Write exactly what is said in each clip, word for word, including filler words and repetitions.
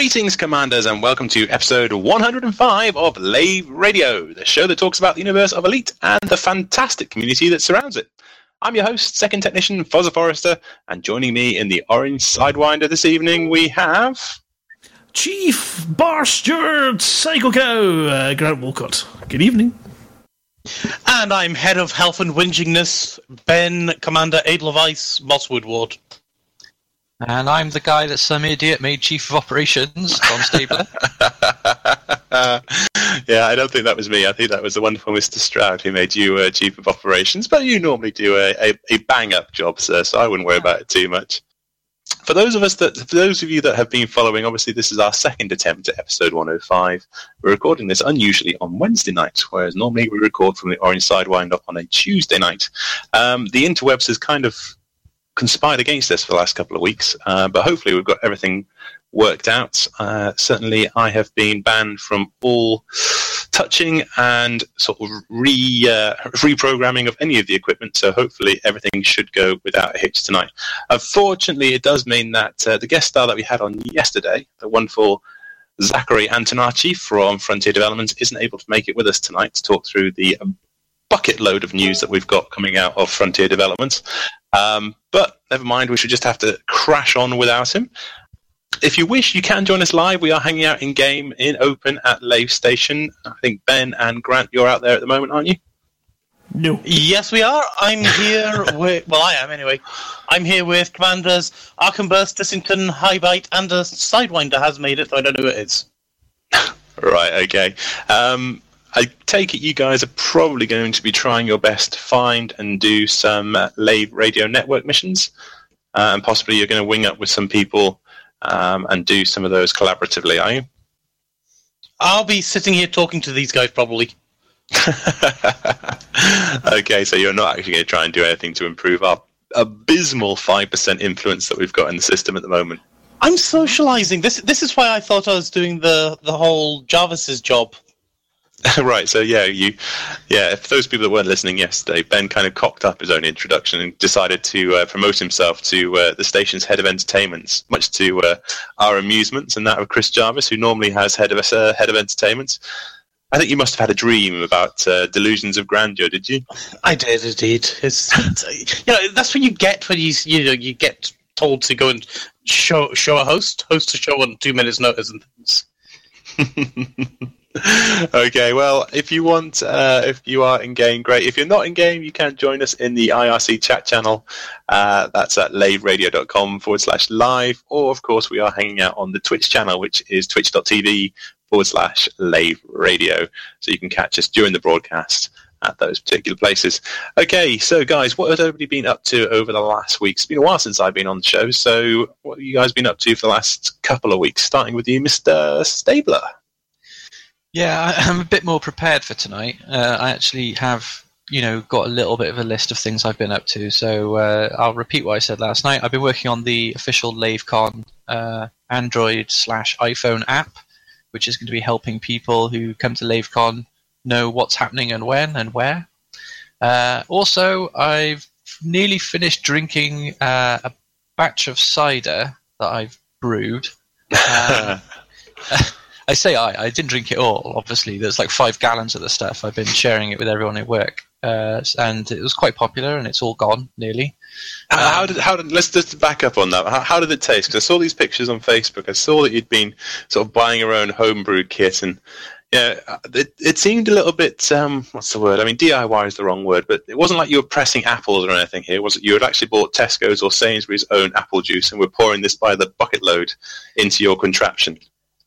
Greetings, Commanders, and welcome to episode one hundred five of Lave Radio, the show that talks about the universe of Elite and the fantastic community that surrounds it. I'm your host, second technician, Fozza Forrester, and joining me in the orange sidewinder this evening, we have... Chief Bar Steward Psycho Cow, uh, Grant Walcott. Good evening. And I'm Head of Health and Whingingness, Ben Commander Edelweiss Mosswood Ward. And I'm the guy that some idiot made Chief of Operations, John Stabler. Yeah, I don't think that was me. I think that was the wonderful Mister Stroud who made you uh, Chief of Operations. But you normally do a, a, a bang-up job, sir, so I wouldn't worry about it too much. For those of us that, for those of you that have been following, obviously this is our second attempt at episode one oh five. We're recording this unusually on Wednesday night, whereas normally we record from the Orange Sidewinder on a Tuesday night. Um, the interwebs has kind of conspired against us for the last couple of weeks, uh, but hopefully we've got everything worked out. Uh, certainly I have been banned from all touching and sort of re, uh, reprogramming of any of the equipment, so hopefully everything should go without a hitch tonight. Unfortunately, it does mean that uh, the guest star that we had on yesterday, the wonderful Zachary Antonacci from Frontier Developments, isn't able to make it with us tonight to talk through the um, bucket load of news that we've got coming out of Frontier Developments. Um, but never mind, we should just have to crash on without him. If you wish, you can join us live. We are hanging out in game, in open, at Lave Station. I think Ben and Grant, you're out there at the moment, aren't you? No. Yes, we are. I'm here with... Well, I am, anyway. I'm here with Commanders Arkenburst, Dissington, Highbite, and a Sidewinder has made it, though I don't know who it is. Right, okay. Um... I take it you guys are probably going to be trying your best to find and do some uh, Lave Radio Network missions, uh, and possibly you're going to wing up with some people um, and do some of those collaboratively, are you? I'll be sitting here talking to these guys, probably. Okay, so you're not actually going to try and do anything to improve our abysmal five percent influence that we've got in the system at the moment. I'm socialising. This this is why I thought I was doing the, the whole Jarvis's job. Right, so yeah, you, yeah. For those people that weren't listening yesterday, Ben kind of cocked up his own introduction and decided to uh, promote himself to uh, the station's head of entertainments, much to uh, our amusements and that of Chris Jarvis, who normally has head of uh, head of entertainments. I think you must have had a dream about uh, delusions of grandeur, did you? I did, indeed. It's, it's, you know, that's what you get when you you know you get told to go and show show a host, host a show on two minutes' notice and things. Okay, well, if you want, uh, if you are in game, great. If you're not in game, you can join us in the I R C chat channel. Uh, that's at laveradio.com forward slash live. Or, of course, we are hanging out on the Twitch channel, which is twitch.tv forward slash lave radio. So you can catch us during the broadcast at those particular places. Okay, so guys, what has everybody been up to over the last week? It's been a while since I've been on the show. So what have you guys been up to for the last couple of weeks? Starting with you, Mister Stabler. Yeah, I'm a bit more prepared for tonight. Uh, I actually have, you know, got a little bit of a list of things I've been up to. So uh, I'll repeat what I said last night. I've been working on the official LaveCon uh, Android slash iPhone app, which is going to be helping people who come to LaveCon know what's happening and when and where. Uh, also, I've nearly finished drinking uh, a batch of cider that I've brewed. Um, I say I, I didn't drink it all, obviously. There's like five gallons of the stuff. I've been sharing it with everyone at work. Uh, and it was quite popular, and it's all gone, nearly. Um, how did, how did, let's just back up on that. How, how did it taste? Because I saw these pictures on Facebook. I saw that you'd been sort of buying your own homebrew kit. And yeah, it, it seemed a little bit, um, what's the word? I mean, D I Y is the wrong word, but it wasn't like you were pressing apples or anything here, was it? You had actually bought Tesco's or Sainsbury's own apple juice and were pouring this by the bucket load into your contraption.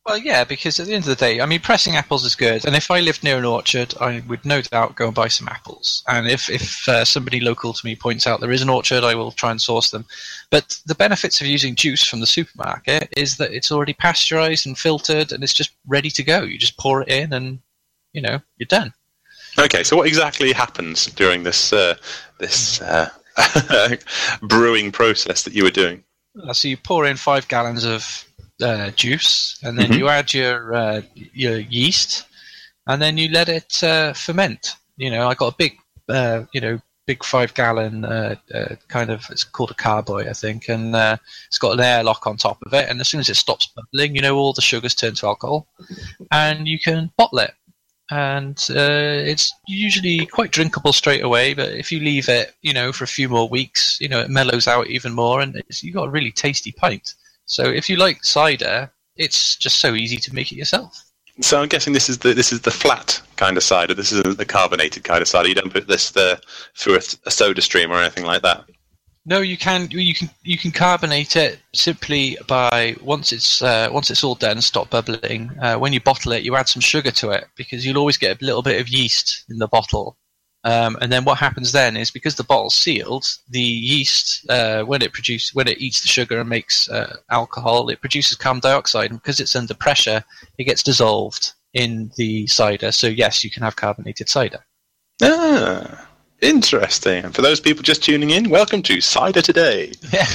Well, yeah, because at the end of the day, I mean, pressing apples is good. And if I lived near an orchard, I would no doubt go and buy some apples. And if, if uh, somebody local to me points out there is an orchard, I will try and source them. But the benefits of using juice from the supermarket is that it's already pasteurized and filtered, and it's just ready to go. You just pour it in and, you know, you're done. Okay, so what exactly happens during this uh, this uh, brewing process that you were doing? So you pour in five gallons of... Uh, juice, and then mm-hmm. you add your uh, your yeast, and then you let it uh, ferment. You know, I got a big, uh, you know, big five-gallon uh, uh, kind of, it's called a carboy, I think, and uh, it's got an airlock on top of it, and as soon as it stops bubbling, you know, all the sugars turn to alcohol, and you can bottle it. And uh, it's usually quite drinkable straight away, but if you leave it, you know, for a few more weeks, you know, it mellows out even more, and it's, you've got a really tasty pint. So if you like cider, it's just so easy to make it yourself. So I'm guessing this is the this is the flat kind of cider. This isn't the carbonated kind of cider. You don't put this the, through a, a soda stream or anything like that. No, you can you can you can carbonate it simply by once it's uh, once it's all done, stop bubbling. Uh, when you bottle it, you add some sugar to it because you'll always get a little bit of yeast in the bottle. Um, and then what happens then is because the bottle's sealed, the yeast uh, when it produces when it eats the sugar and makes uh, alcohol, it produces carbon dioxide, and because it's under pressure, it gets dissolved in the cider. So yes, you can have carbonated cider. Ah. Interesting. And for those people just tuning in, welcome to Cider Today. Yeah.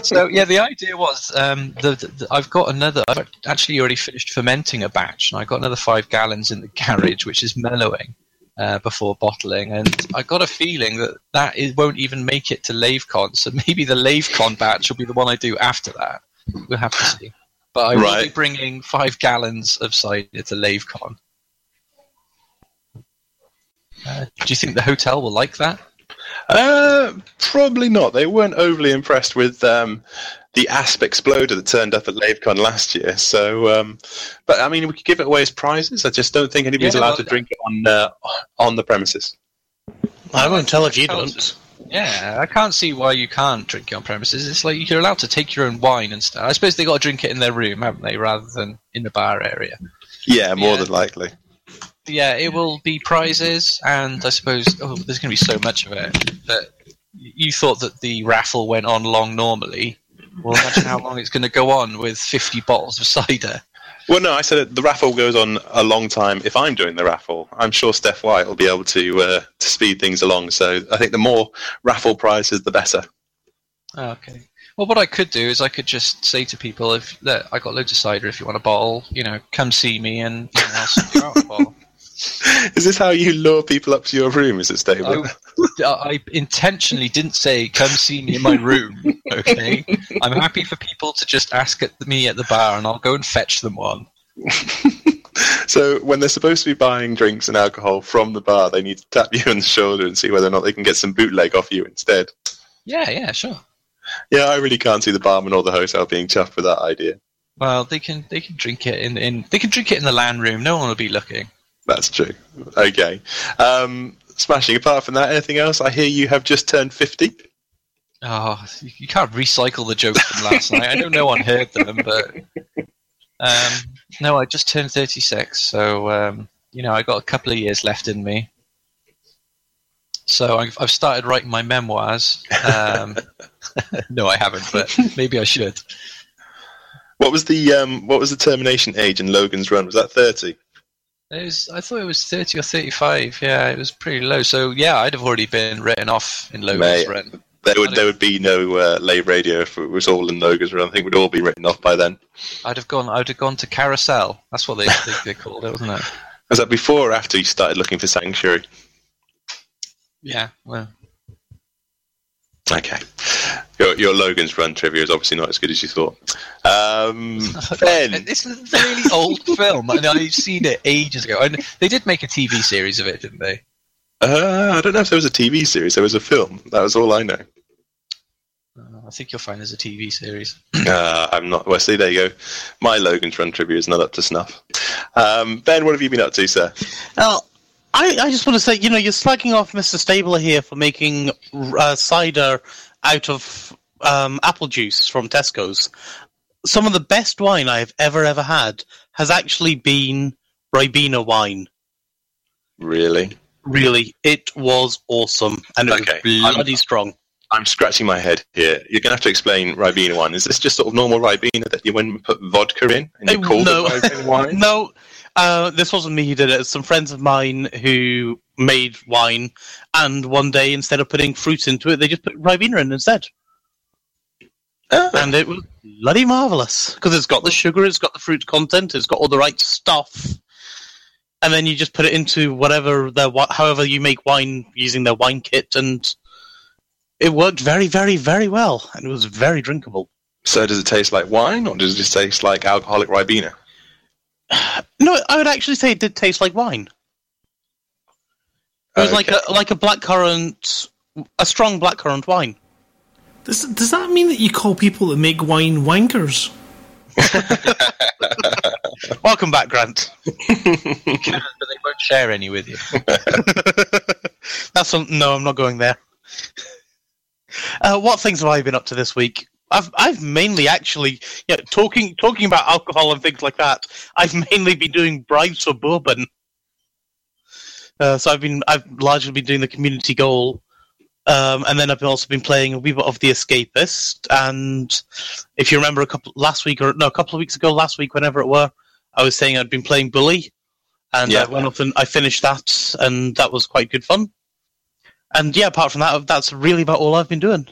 So yeah, the idea was um, the, the, I've got another. I've actually already finished fermenting a batch, and I got another five gallons in the garage, which is mellowing uh, before bottling. And I got a feeling that that is, won't even make it to LaveCon. So maybe the LaveCon batch will be the one I do after that. We'll have to see. But I will right. be bringing five gallons of cider to LaveCon. Uh, do you think the hotel will like that? Uh, probably not. They weren't overly impressed with um, the Asp Exploder that turned up at LaveCon last year. So, um, but I mean, we could give it away as prizes. I just don't think anybody's yeah, allowed well, to drink it on uh, on the premises. I won't tell if you don't. Yeah, I can't see why you can't drink it on premises. It's like you're allowed to take your own wine and stuff. I suppose they got to drink it in their room, haven't they, rather than in the bar area? Yeah, more yeah. than likely. Yeah, it will be prizes, and I suppose oh, there's going to be so much of it that you thought that the raffle went on long normally. Well, imagine how long it's going to go on with fifty bottles of cider. Well, no, I said the raffle goes on a long time. If I'm doing the raffle, I'm sure Steph White will be able to uh, to speed things along. So I think the more raffle prizes, the better. Okay. Well, what I could do is I could just say to people, if look, I got loads of cider, if you want a bottle, you know, come see me, and you know, I'll send you out a bottle. Is this how you lure people up to your room? Is it stable? I, I intentionally didn't say, come see me in my room, okay? I'm happy for people to just ask at me at the bar, and I'll go and fetch them one. So when they're supposed to be buying drinks and alcohol from the bar, they need to tap you on the shoulder and see whether or not they can get some bootleg off you instead. Yeah, yeah, sure. Yeah, I really can't see the barman or the hotel being chuffed with that idea. Well, they can they can drink it in, in they can drink it in the LAN room. No one will be looking. That's true. Okay. Um, smashing. Apart from that, anything else? I hear you have just turned fifty. Oh, you can't recycle the jokes from last night. I know no one heard them, but... Um, no, I just turned thirty-six, so, um, you know, I got a couple of years left in me. So I've, I've started writing my memoirs. Um, no, I haven't, but maybe I should. What was the um, what was the termination age in Logan's Run? Was that thirty? It was, I thought it was thirty or thirty-five. Yeah, it was pretty low. So yeah, I'd have already been written off in Logan's Run. There would I'd there have, would be no uh, Lave Radio if it was all in Logan's Run. I think we'd all be written off by then. I'd have gone. I'd have gone to Carousel. That's what they they called it, wasn't it? Was that before or after you started looking for Sanctuary? Yeah. Well. Okay. Your, your Logan's Run trivia is obviously not as good as you thought. Um, Ben. It's a really old film. And I've seen it ages ago. And they did make a T V series of it, didn't they? Uh, I don't know if there was a T V series. There was a film. That was all I know. Uh, I think you'll find there's a T V series. uh, I'm not. Wesley, there you go. My Logan's Run trivia is not up to snuff. Um, Ben, what have you been up to, sir? Oh. I, I just want to say, you know, you're slagging off Mister Stabler here for making uh, cider out of um, apple juice from Tesco's. Some of the best wine I've ever, ever had has actually been Ribena wine. Really? Really. It was awesome. And it okay. was bloody I'm, strong. I'm scratching my head here. You're going to have to explain Ribena wine. Is this just sort of normal Ribena that you when you put vodka in and you call no. it Ribena wine? No. Uh, this wasn't me who did it. It was some friends of mine who made wine, and one day instead of putting fruit into it, they just put Ribena in instead. Oh. And it was bloody marvellous because it's got the sugar, it's got the fruit content, it's got all the right stuff. and then you just put it into whatever their however you make wine using their wine kit, and it worked very, very, very well, and it was very drinkable. So does it taste like wine, or does it just taste like alcoholic Ribena? No, I would actually say it did taste like wine. It was okay. like a like a blackcurrant, a strong blackcurrant wine. Does does that mean that you call people that make wine wankers? Welcome back, Grant. You can, but they won't share any with you. That's some, no, I'm not going there. Uh, what things have I been up to this week? I've I've mainly actually yeah, talking talking about alcohol and things like that. I've mainly been doing bribes for bourbon. Uh, so I've been I've largely been doing the community goal, um, and then I've also been playing a wee bit of The Escapist. And if you remember, a couple last week or no, a couple of weeks ago, last week, whenever it were, I was saying I'd been playing Bully, and yeah, I went yeah. off and I finished that, and that was quite good fun. And yeah, apart from that, that's really about all I've been doing.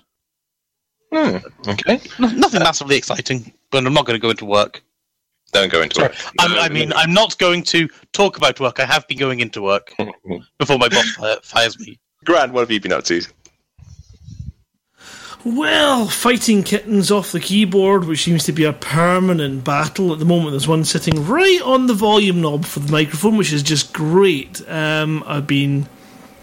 Hmm, okay. No, nothing massively exciting, but I'm not going to go into work. Don't go into Sorry. work. No, I, I mean, no. I'm not going to talk about work. I have been going into work before my boss fire, fires me. Grant, what have you been up to? Well, fighting kittens off the keyboard, which seems to be a permanent battle. At the moment, there's one sitting right on the volume knob for the microphone, which is just great. Um, I've been...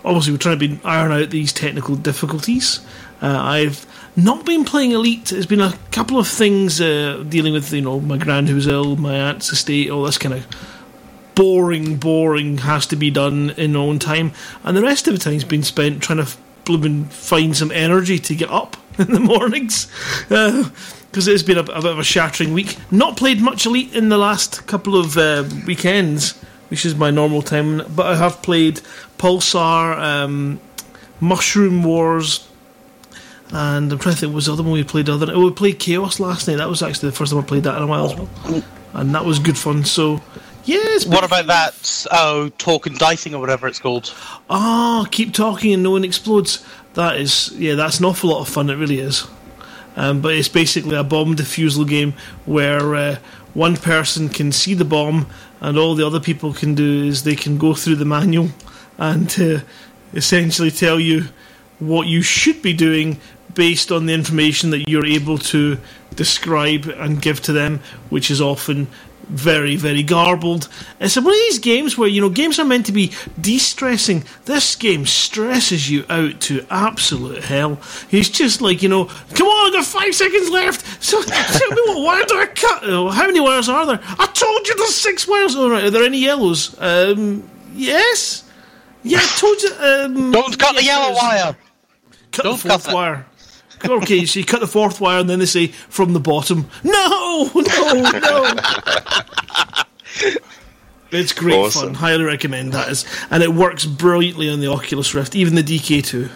Obviously, we're trying to be, iron out these technical difficulties. Uh, I've not been playing Elite. There's been a couple of things uh, dealing with, you know, my grand who's ill, my aunt's estate, all this kind of boring, boring has to be done in my own time. And the rest of the time's been spent trying to f- blooming find some energy to get up in the mornings, because uh, it's been a, a bit of a shattering week. Not played much Elite in the last couple of uh, weekends, which is my normal time, but I have played Pulsar, um, Mushroom Wars, and I'm trying to think, was the other one we played? Other oh, we played Chaos last night. That was actually the first time I played that in a while as well, and that was good fun. So, yes. Yeah, what about fun. that? Oh, talk and dicing or whatever it's called. Ah, keep talking and no one explodes. That is, yeah, that's an awful lot of fun. It really is. Um, but it's basically a bomb defusal game where uh, one person can see the bomb, and all the other people can do is they can go through the manual and uh, essentially tell you what you should be doing based on the information that you're able to describe and give to them, which is often very, very garbled. It's one of these games where, you know, games are meant to be de-stressing. This game stresses you out to absolute hell. It's just like, you know, come on, I've got five seconds left. So tell me what wire do I cut? Oh, how many wires are there? I told you there's six wires. All right, are there any yellows? Um, yes. Yeah, I told you. Um, Don't cut yeah, the yellow wire. Cut Don't the fourth cut wire. Okay, so you cut the fourth wire, and then they say, from the bottom. No, no, no. It's great awesome. fun. Highly recommend that. Is, and it works brilliantly on the Oculus Rift, even the D K two.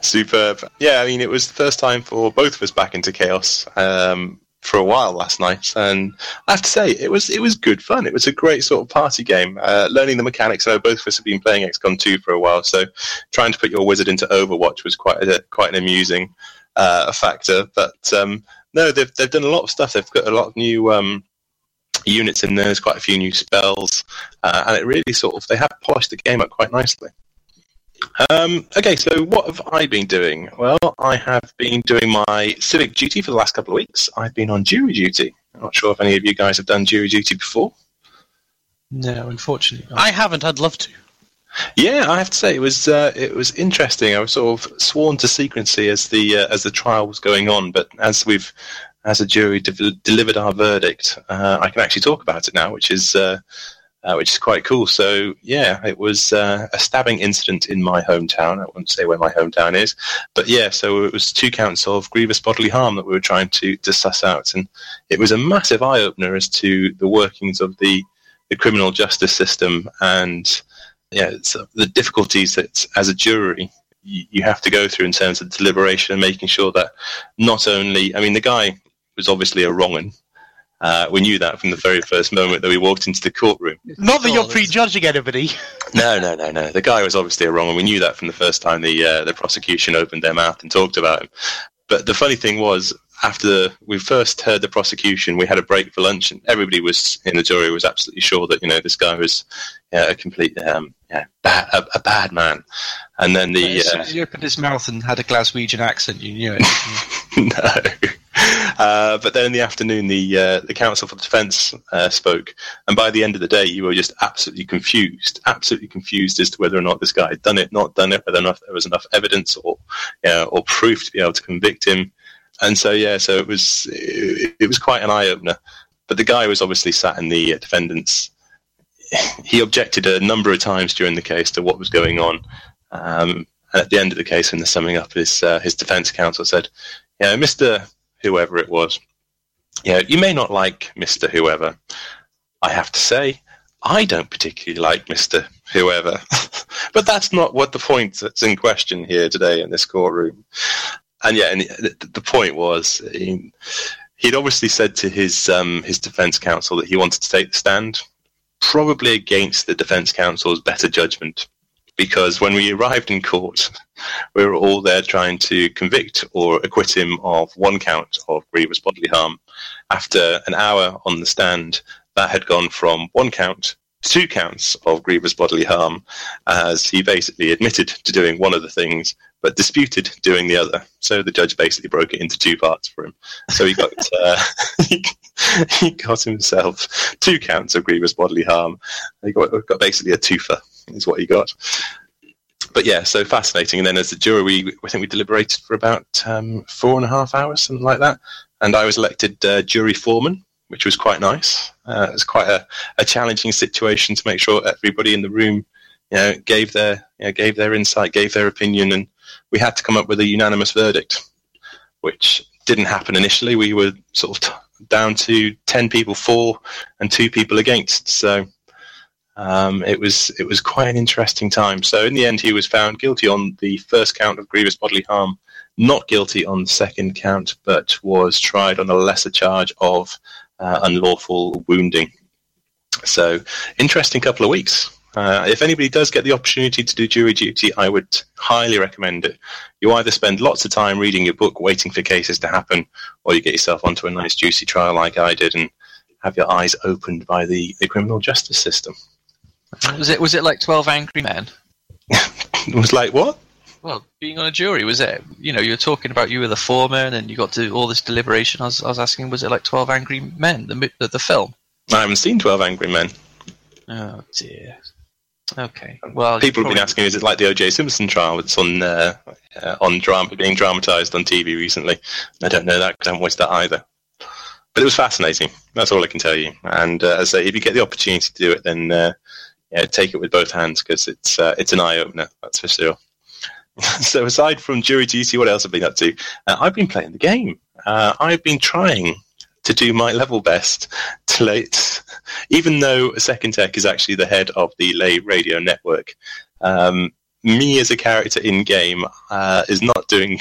Superb. Yeah, I mean, it was the first time for both of us back into Chaos um, for a while last night, and I have to say, it was it was good fun. It was a great sort of party game. Uh, learning the mechanics, I know both of us have been playing X COM two for a while, so trying to put your wizard into Overwatch was quite a, quite an amusing uh, factor. But um, no, they've they've done a lot of stuff. They've got a lot of new um, units in there. There's quite a few new spells, uh, and it really sort of they have polished the game up quite nicely. Um, okay, so what have I been doing? Well, I have been doing my civic duty for the last couple of weeks. I've been on jury duty. I'm not sure if any of you guys have done jury duty before. No, unfortunately not. I haven't. I'd love to. Yeah, I have to say it was uh, it was interesting. I was sort of sworn to secrecy as the uh, as the trial was going on, but as we've as a jury de- delivered our verdict, uh, I can actually talk about it now, which is. Uh, Uh, which is quite cool. So, yeah, it was uh, a stabbing incident in my hometown. I won't say where my hometown is. But, yeah, so it was two counts of grievous bodily harm that we were trying to, to suss out. And it was a massive eye-opener as to the workings of the, the criminal justice system and, yeah, it's, uh, the difficulties that, as a jury, you, you have to go through in terms of deliberation and making sure that not only... I mean, the guy was obviously a wrong-un. Uh, we knew that from the very first moment that we walked into the courtroom. Not that you're prejudging anybody. No, no, no, no. The guy was obviously a wrong, and we knew that from the first time the uh, the prosecution opened their mouth and talked about him. But the funny thing was, after we first heard the prosecution, we had a break for lunch, and everybody was in the jury was absolutely sure that, you know, this guy was yeah, a complete um, yeah, bad, a, a bad man. And then the yeah, as soon as he opened his mouth and had a Glaswegian accent, you knew it. No. Uh, but then in the afternoon, the uh, the counsel for the defence uh, spoke, and by the end of the day, you were just absolutely confused, absolutely confused as to whether or not this guy had done it, not done it, whether or not there was enough evidence or uh, or proof to be able to convict him. And so, yeah, so it was it, it was quite an eye opener. But the guy was obviously sat in the uh, defendant's. He objected a number of times during the case to what was going on. Um, and at the end of the case, when they're summing up, his uh, his defence counsel said, "Yeah, Mister Whoever it was, you know, you may not like Mister Whoever. I have to say, I don't particularly like Mister Whoever, but that's not what the point that's in question here today in this courtroom." And yeah, and the, the point was, he, he'd obviously said to his um, his defence counsel that he wanted to take the stand, probably against the defence counsel's better judgment. Because when we arrived in court, we were all there trying to convict or acquit him of one count of grievous bodily harm. After an hour on the stand, that had gone from one count to two counts of grievous bodily harm, as he basically admitted to doing one of the things, but disputed doing the other. So the judge basically broke it into two parts for him. So he got uh, he got himself two counts of grievous bodily harm. He got, got basically a twofer. Is what he got. But yeah, so fascinating. And then as the jury, we I think we deliberated for about um, four and a half hours, something like that. And I was elected uh, jury foreman, which was quite nice. Uh, it was quite a, a challenging situation to make sure everybody in the room, you know, gave their you know, gave their insight, gave their opinion, and we had to come up with a unanimous verdict, which didn't happen initially. We were sort of t- down to ten people for and two people against. So. Um, it was it was quite an interesting time. So in the end, he was found guilty on the first count of grievous bodily harm, not guilty on the second count, but was tried on a lesser charge of uh, unlawful wounding. So interesting couple of weeks. Uh, if anybody does get the opportunity to do jury duty, I would highly recommend it. You either spend lots of time reading your book, waiting for cases to happen, or you get yourself onto a nice juicy trial like I did and have your eyes opened by the, the criminal justice system. Was it was it like Twelve Angry Men? It was like what? Well, being on a jury, was it? You know, you were talking about you were the foreman, and then you got to do all this deliberation. I was, I was asking, was it like Twelve Angry Men, the, the the film? I haven't seen Twelve Angry Men. Oh dear. Okay. Well, people probably... have been asking, is it like the O J Simpson trial? It's on uh, uh, on drama being dramatised on T V recently. I don't know that because I haven't watched that either. But it was fascinating. That's all I can tell you. And uh, as I say, if you get the opportunity to do it, then. Uh, Yeah, take it with both hands because it's uh, it's an eye opener, that's for sure. So, aside from jury duty, what else have I been up to? Uh, I've been playing the game. Uh, I've been trying to do my level best to late, even though Second Tech is actually the head of the Lave Radio network. Um, me as a character in game uh, is not doing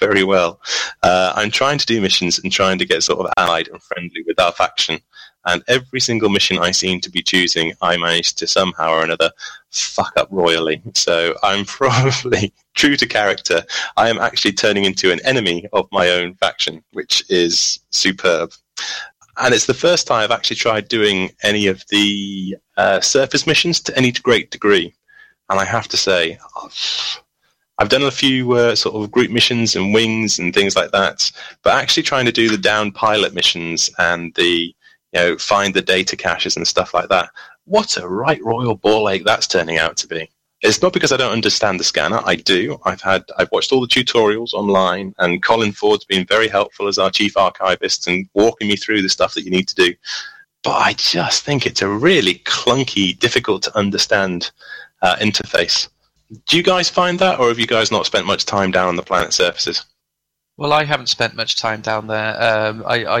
very well. Uh, I'm trying to do missions and trying to get sort of allied and friendly with our faction. And every single mission I seem to be choosing, I managed to somehow or another fuck up royally. So I'm probably, true to character, I am actually turning into an enemy of my own faction, which is superb. And it's the first time I've actually tried doing any of the uh, surface missions to any great degree. And I have to say, I've, I've done a few uh, sort of group missions and wings and things like that, but actually trying to do the down pilot missions and the You know, find the data caches and stuff like that. What a right royal ball ache that's turning out to be. It's not because I don't understand the scanner. I do. I've had I've watched all the tutorials online, and Colin Ford's been very helpful as our chief archivist and walking me through the stuff that you need to do. But I just think it's a really clunky, difficult to understand uh, interface. Do you guys find that, or have you guys not spent much time down on the planet's surfaces? Well, I haven't spent much time down there. Um, I... I...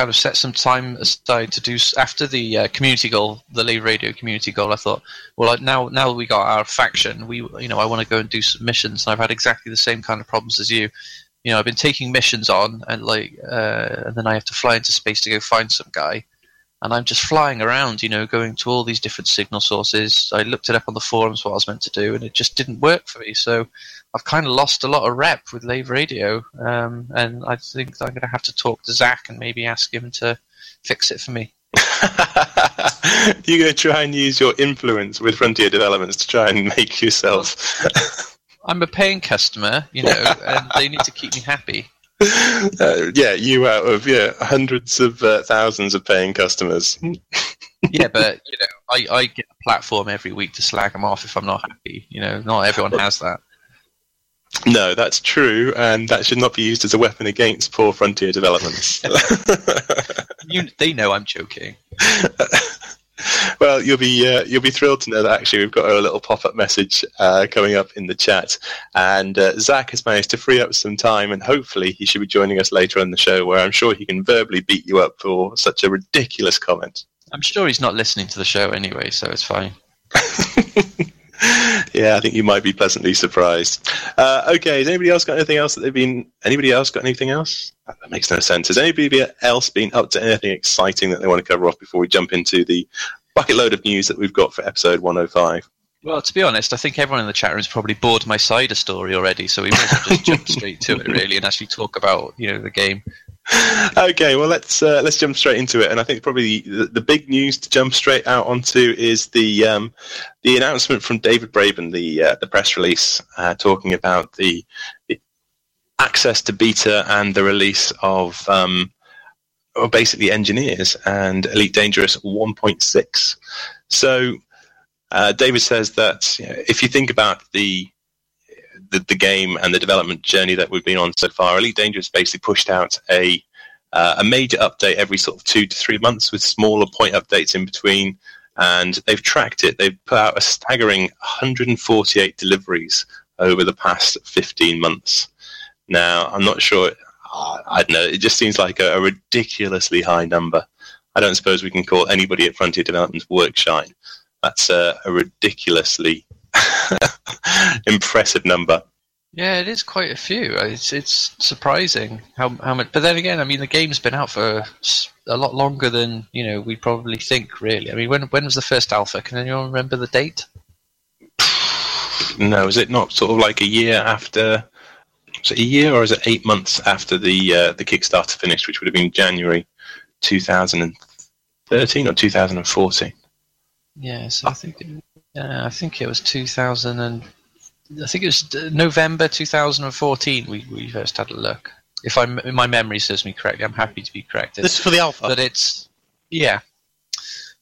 kind of set some time aside to do after the uh, community goal, the Lave Radio community goal. I thought, well, now now we got our faction, we you know I want to go and do some missions. And I've had exactly the same kind of problems as you. You know, I've been taking missions on, and like, uh, and then I have to fly into space to go find some guy, And I'm just flying around, you know, going to all these different signal sources. I looked it up on the forums what I was meant to do, and it just didn't work for me. So I've kind of lost a lot of rep with Lave Radio, um, and I think I'm going to have to talk to Zach and maybe ask him to fix it for me. You're going to try and use your influence with Frontier Developments to try and make yourself... I'm a paying customer, you know, and they need to keep me happy. Uh, yeah, you out of yeah hundreds of uh, thousands of paying customers. Yeah, but you know, I, I get a platform every week to slag them off if I'm not happy. You know, not everyone has that. No, that's true, and that should not be used as a weapon against poor Frontier Developments. you, they know I'm joking. Well, you'll be uh, you'll be thrilled to know that actually we've got a little pop-up message uh, coming up in the chat, and uh, Zach has managed to free up some time, and hopefully he should be joining us later on the show, where I'm sure he can verbally beat you up for such a ridiculous comment. I'm sure he's not listening to the show anyway, so it's fine. Yeah, I think you might be pleasantly surprised. Uh, okay, has anybody else got anything else that they've been? Anybody else got anything else? That makes no sense. Has anybody else been up to anything exciting that they want to cover off before we jump into the bucket load of news that we've got for episode one oh five? Well, to be honest, I think everyone in the chat room is probably bored of my cider story already, so we might as well just jump straight to it, really, and actually talk about, you know, the game. Okay, well, let's uh, let's jump straight into it, and I think probably the, the big news to jump straight out onto is the um, the announcement from David Braben, the uh, the press release uh, talking about the, the access to beta and the release of um, well, basically Engineers and Elite Dangerous one point six. So uh, David says that, you know, if you think about the The, the game and the development journey that we've been on so far, Elite Dangerous basically pushed out a uh, a major update every sort of two to three months with smaller point updates in between, and they've tracked it. They've put out a staggering one hundred forty-eight deliveries over the past fifteen months. Now, I'm not sure, I don't know, it just seems like a, a ridiculously high number. I don't suppose we can call anybody at Frontier Developments work shy. That's a, a ridiculously impressive number. Yeah, it is quite a few. It's it's surprising how how much. But then again, I mean, the game's been out for a lot longer than, you know, we probably think. Really, I mean, when when was the first alpha? Can anyone remember the date? No, is it not sort of like a year after? Is it a year or is it eight months after the uh, the Kickstarter finished, which would have been January two thousand thirteen or two thousand fourteen? Yeah, so I think. It- Yeah, I think it was two thousand, and I think it was November two thousand fourteen. We, we first had a look. If I my memory serves me correctly, I'm happy to be corrected. This is for the alpha, but it's yeah.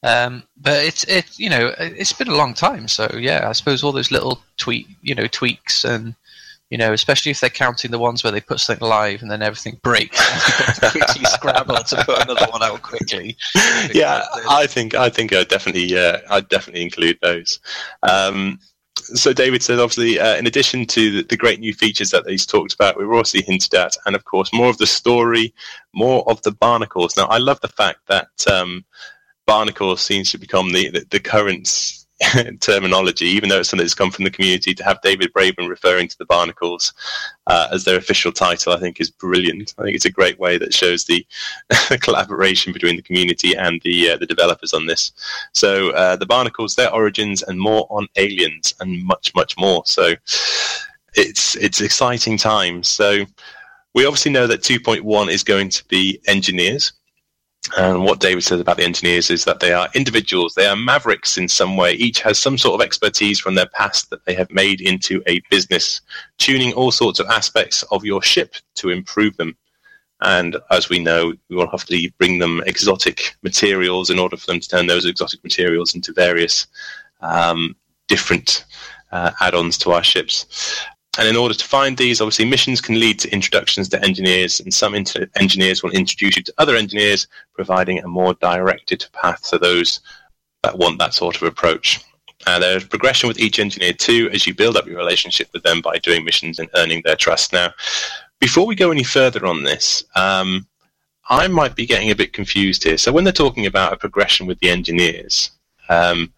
Um, but it's it you know it's been a long time, so yeah, I suppose all those little tweak you know tweaks and you know especially if they're counting the ones where they put something live and then everything breaks, you quickly scrabble to put another one out quickly. Yeah, I think I think I definitely uh, I definitely include those. Um, So David said, obviously, uh, in addition to the, the great new features that he's talked about, we were also hinted at, and of course, more of the story, more of the barnacles. Now, I love the fact that um, barnacles seems to become the, the, the current terminology, even though it's something that's come from the community. To have David Braben referring to the barnacles uh, as their official title, I think, is brilliant. I think it's a great way that shows the collaboration between the community and the uh, the developers on this. So uh, the barnacles, their origins, and more on aliens, and much, much more. So it's it's exciting times. So we obviously know that two point one is going to be Engineers. And what David says about the Engineers is that they are individuals, they are mavericks in some way, each has some sort of expertise from their past that they have made into a business, tuning all sorts of aspects of your ship to improve them. And as we know, we will have to bring them exotic materials in order for them to turn those exotic materials into various um, different uh, add-ons to our ships. And in order to find these, obviously, missions can lead to introductions to engineers, and some inter- engineers will introduce you to other engineers, providing a more directed path to those that want that sort of approach. And there's progression with each engineer, too, as you build up your relationship with them by doing missions and earning their trust. Now, before we go any further on this, um, I might be getting a bit confused here. So when they're talking about a progression with the engineers, um,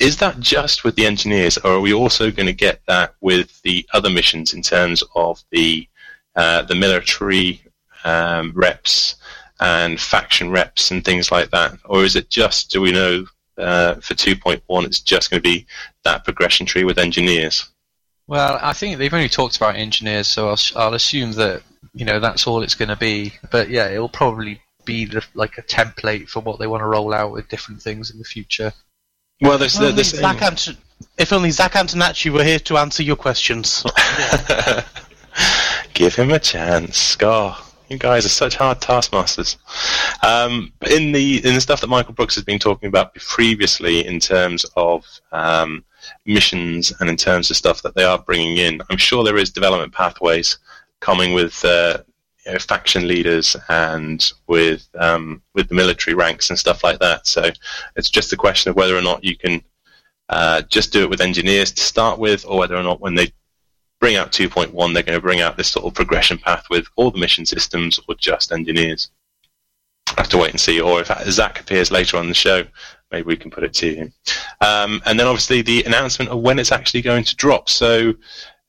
is that just with the engineers, or are we also going to get that with the other missions in terms of the uh, the military um, reps and faction reps and things like that? Or is it just, do we know uh, for two point one it's just going to be that progression tree with engineers? Well, I think they've only talked about engineers, so I'll, I'll assume that, you know, that's all it's going to be. But yeah, it will probably be the, like a template for what they want to roll out with different things in the future. Well, there's, well, there's, there's Ant- if only Zach Antonacci were here to answer your questions. Yeah. Give him a chance, Scar. You guys are such hard taskmasters. Um, in the in the stuff that Michael Brooks has been talking about previously, in terms of um, missions and in terms of stuff that they are bringing in, I'm sure there is development pathways coming with uh, you know, faction leaders and with um, with the military ranks and stuff like that. So it's just a question of whether or not you can uh, just do it with engineers to start with, or whether or not when they bring out two point one, they're going to bring out this sort of progression path with all the mission systems or just engineers. I have to wait and see, or if Zach appears later on the show, maybe we can put it to him. Um, and then obviously the announcement of when it's actually going to drop. So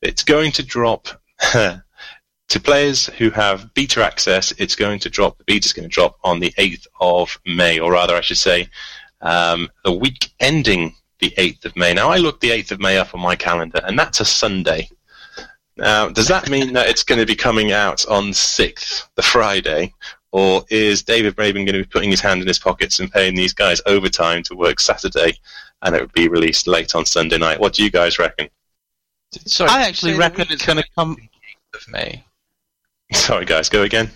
it's going to drop to players who have beta access. It's going to drop, the beta's going to drop on the eighth of May, or rather I should say um, the week ending the eighth of May. Now I looked the eighth of May up on my calendar, and that's a Sunday. Now, does that mean that it's going to be coming out on sixth, the Friday, or is David Braben going to be putting his hand in his pockets and paying these guys overtime to work Saturday, and it would be released late on Sunday night? What do you guys reckon? Sorry, I actually reckon it's going to come eighth of May. Sorry, guys, go again.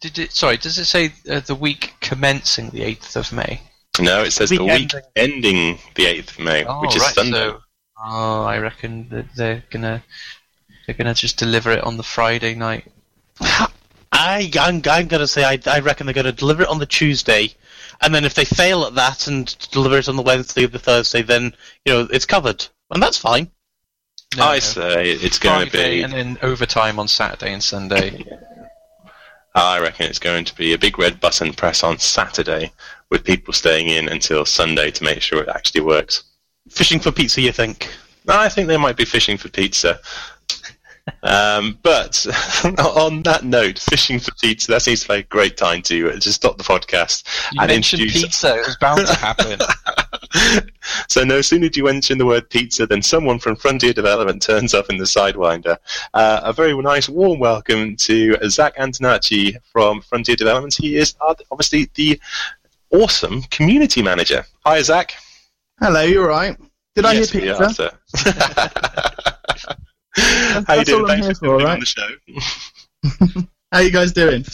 Did it? Sorry, does it say uh, the week commencing the eighth of May? No, it says the week ending the eighth of May, oh, which is right, Sunday. So, oh, I reckon that they're going to. They're going to just deliver it on the Friday night. I, I'm, I'm going to say I, I reckon they're going to deliver it on the Tuesday, and then if they fail at that and deliver it on the Wednesday or the Thursday, then you know it's covered, and that's fine. No, I no. say it's Friday, going to be... and then overtime on Saturday and Sunday. I reckon it's going to be a big red button press on Saturday with people staying in until Sunday to make sure it actually works. Fishing for pizza, you think? I think they might be fishing for pizza. Um, but on that note, fishing for pizza, that seems to be a great time to just stop the podcast you and mentioned introduce... pizza, it was bound to happen. So no sooner do you mention the word pizza than someone from Frontier Development turns up in the Sidewinder. Uh, a very nice warm welcome to Zach Antonacci from Frontier Developments. He is obviously the awesome community manager. Hi, Zach. Hello, you all right? Did I yes, hear pizza? We are, How That's you doing? Thanks for coming right? on the show. How you guys doing?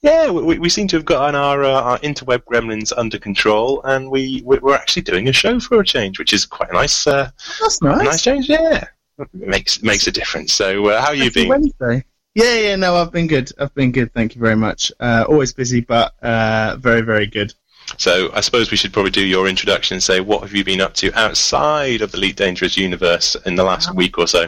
Yeah, we, we seem to have gotten our uh, our interweb gremlins under control, and we we're actually doing a show for a change, which is quite a nice. Uh, That's nice. A nice change, yeah. It makes makes a difference. So, uh, how are you been? Wednesday. Yeah, yeah. No, I've been good. I've been good. Thank you very much. Uh, always busy, but uh, very, very good. So I suppose we should probably do your introduction and say, what have you been up to outside of the Elite Dangerous universe in the last week or so?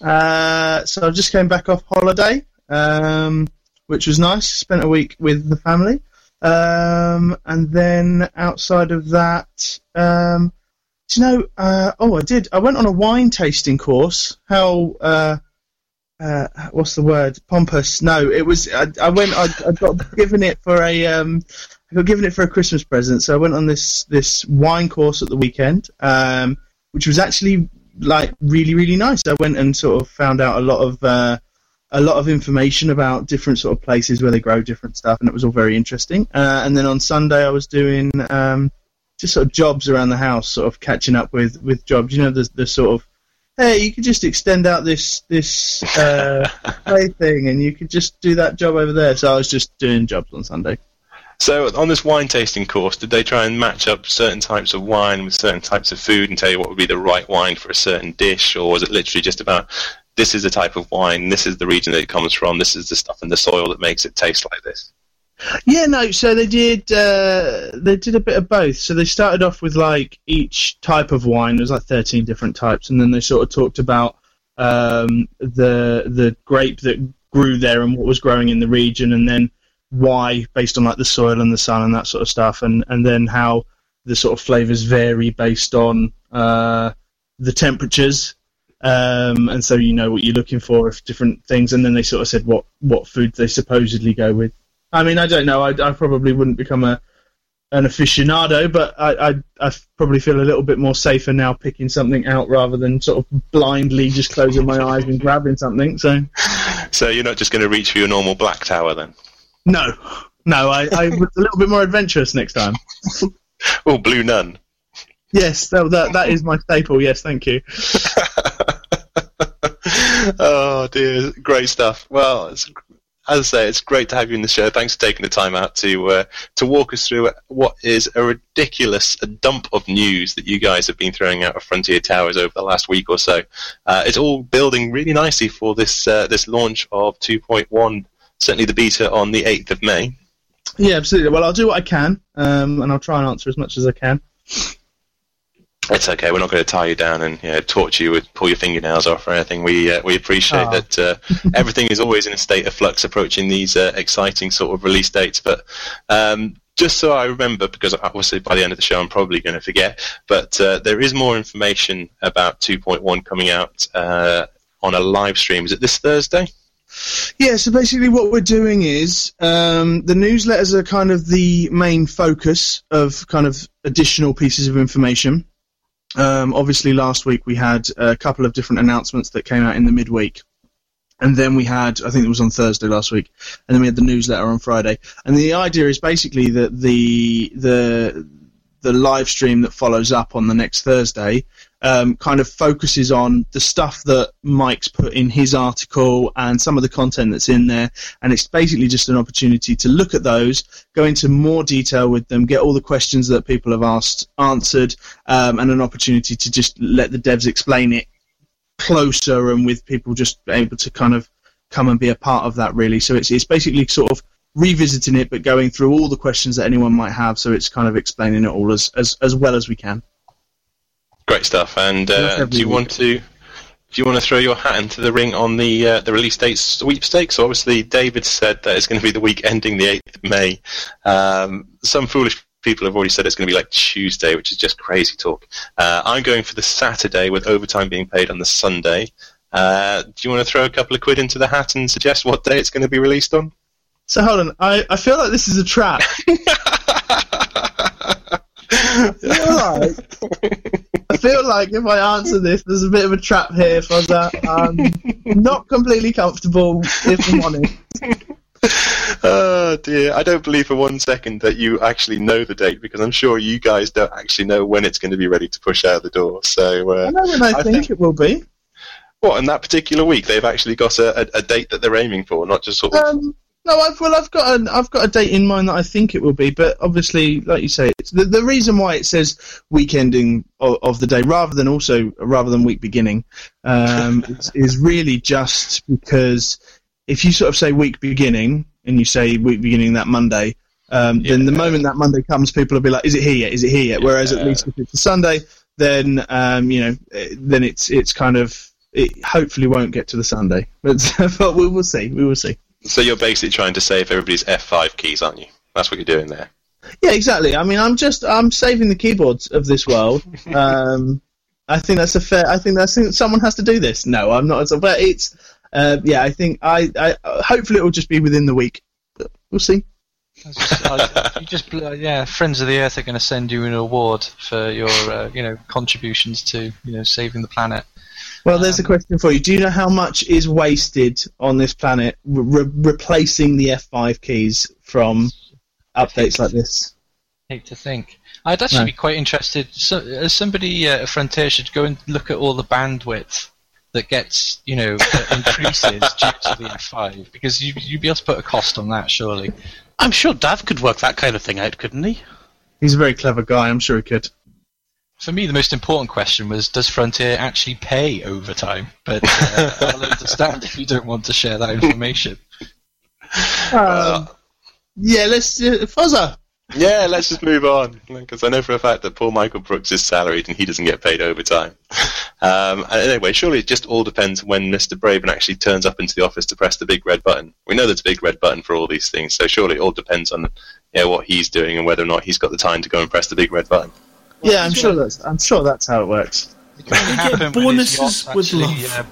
Uh, so I just came back off holiday, um, which was nice. Spent a week with the family. Um, and then outside of that, um, do you know, uh, oh, I did. I went on a wine tasting course. How... Uh, Uh, what's the word? Pompous? No, it was. I, I went. I, I got given it for a. Um, I got given it for a Christmas present. So I went on this this wine course at the weekend, um, which was actually like really really nice. I went and sort of found out a lot of uh, a lot of information about different sort of places where they grow different stuff, and it was all very interesting. Uh, and then on Sunday I was doing um, just sort of jobs around the house, sort of catching up with, with jobs. You know, the the sort of hey, you could just extend out this this uh, play thing, and you could just do that job over there. So I was just doing jobs on Sunday. So on this wine tasting course, did they try and match up certain types of wine with certain types of food and tell you what would be the right wine for a certain dish, or was it literally just about this is the type of wine, this is the region that it comes from, this is the stuff in the soil that makes it taste like this? Yeah, no, so they did uh, they did a bit of both. So they started off with, like, each type of wine. There was, like, thirteen different types, and then they sort of talked about um, the the grape that grew there and what was growing in the region, and then why, based on, like, the soil and the sun and that sort of stuff, and, and then how the sort of flavours vary based on uh, the temperatures. Um, and so you know what you're looking for, if different things. And then they sort of said what, what food they supposedly go with. I mean, I don't know. I, I probably wouldn't become a an aficionado, but I, I I probably feel a little bit more safer now picking something out rather than sort of blindly just closing my eyes and grabbing something. So, so you're not just going to reach for your normal black tower then? No, no. I, I was a little bit more adventurous next time. Oh, blue nun. Yes, that, that that is my staple. Yes, thank you. Oh dear, great stuff. Well, it's, as I say, it's great to have you in the show. Thanks for taking the time out to uh, to walk us through what is a ridiculous dump of news that you guys have been throwing out of Frontier Towers over the last week or so. Uh, it's all building really nicely for this uh, this launch of two point one, certainly the beta on the eighth of May. Yeah, absolutely. Well, I'll do what I can, um, and I'll try and answer as much as I can. It's okay. We're not going to tie you down and, you know, torture you with pull your fingernails off or anything. We uh, we appreciate oh. that uh, everything is always in a state of flux approaching these uh, exciting sort of release dates. But um, just so I remember, because obviously by the end of the show I'm probably going to forget, but uh, there is more information about two point one coming out uh, on a live stream. Is it this Thursday? Yeah, so basically what we're doing is um, the newsletters are kind of the main focus of kind of additional pieces of information. Um, obviously, last week we had a couple of different announcements that came out in the midweek. And then we had, I think it was on Thursday last week, and then we had the newsletter on Friday. And the idea is basically that the the the live stream that follows up on the next Thursday um, kind of focuses on the stuff that Mike's put in his article and some of the content that's in there. And it's basically just an opportunity to look at those, go into more detail with them, get all the questions that people have asked answered, um, and an opportunity to just let the devs explain it closer and with people just able to kind of come and be a part of that, really. So it's it's basically sort of revisiting it, but going through all the questions that anyone might have, so it's kind of explaining it all as as, as well as we can. Great stuff. And uh, do you want to do you want to throw your hat into the ring on the uh, the release date sweepstakes? Obviously, David said that it's going to be the week ending the eighth of May. Um, some foolish people have already said it's going to be like Tuesday, which is just crazy talk. Uh, I'm going for the Saturday, with overtime being paid on the Sunday. Uh, do you want to throw a couple of quid into the hat and suggest what day it's going to be released on? So hold on, I, I feel like this is a trap. I, feel like, I feel like if I answer this, there's a bit of a trap here, Fozza. I'm not completely comfortable, if I'm honest. Oh dear, I don't believe for one second that you actually know the date, because I'm sure you guys don't actually know when it's going to be ready to push out the door. So uh, I know when I, I think, think it will be. Well, in that particular week, they've actually got a, a, a date that they're aiming for, not just sort of... Um, No, I've, well, I've got an, I've got a date in mind that I think it will be, but obviously, like you say, it's the, the reason why it says week ending of, of the day rather than also rather than week beginning um, is, is really just because if you sort of say week beginning and you say week beginning that Monday, um, yeah. then the moment that Monday comes, people will be like, "Is it here yet? Is it here yet?" Yeah. Whereas at least if it's a Sunday, then um, you know, then it's it's kind of it hopefully won't get to the Sunday, but but we will see, we will see. So you're basically trying to save everybody's F five keys, aren't you? That's what you're doing there. Yeah, exactly. I mean, I'm just I'm saving the keyboards of this world. Um, I think that's a fair. I think that's I think someone has to do this. No, I'm not. But it's uh, yeah. I think I, I. Hopefully, it will just be within the week. But we'll see. Just, I, you just yeah. Friends of the Earth are going to send you an award for your uh, you know contributions to you know saving the planet. Well, there's a question for you. Do you know how much is wasted on this planet re- replacing the F five keys from updates like this? I hate to think. I'd actually no. be quite interested. So, somebody uh, at Frontier should go and look at all the bandwidth that gets, you know, that increases due to the F five, because you, you'd be able to put a cost on that, surely. I'm sure Dav could work that kind of thing out, couldn't he? He's a very clever guy. I'm sure he could. For me, the most important question was, does Frontier actually pay overtime? But uh, I'll understand if you don't want to share that information. Um, uh, yeah, let's... Uh, Fozza! Yeah, let's just move on. Because I know for a fact that poor Michael Brooks is salaried and he doesn't get paid overtime. Um, and anyway, surely it just all depends when Mister Braben actually turns up into the office to press the big red button. We know there's a big red button for all these things, so surely it all depends on you know, what he's doing and whether or not he's got the time to go and press the big red button. Well, yeah, I'm sure that's I'm sure that's how it works. It doesn't happen when his yacht actually, uh,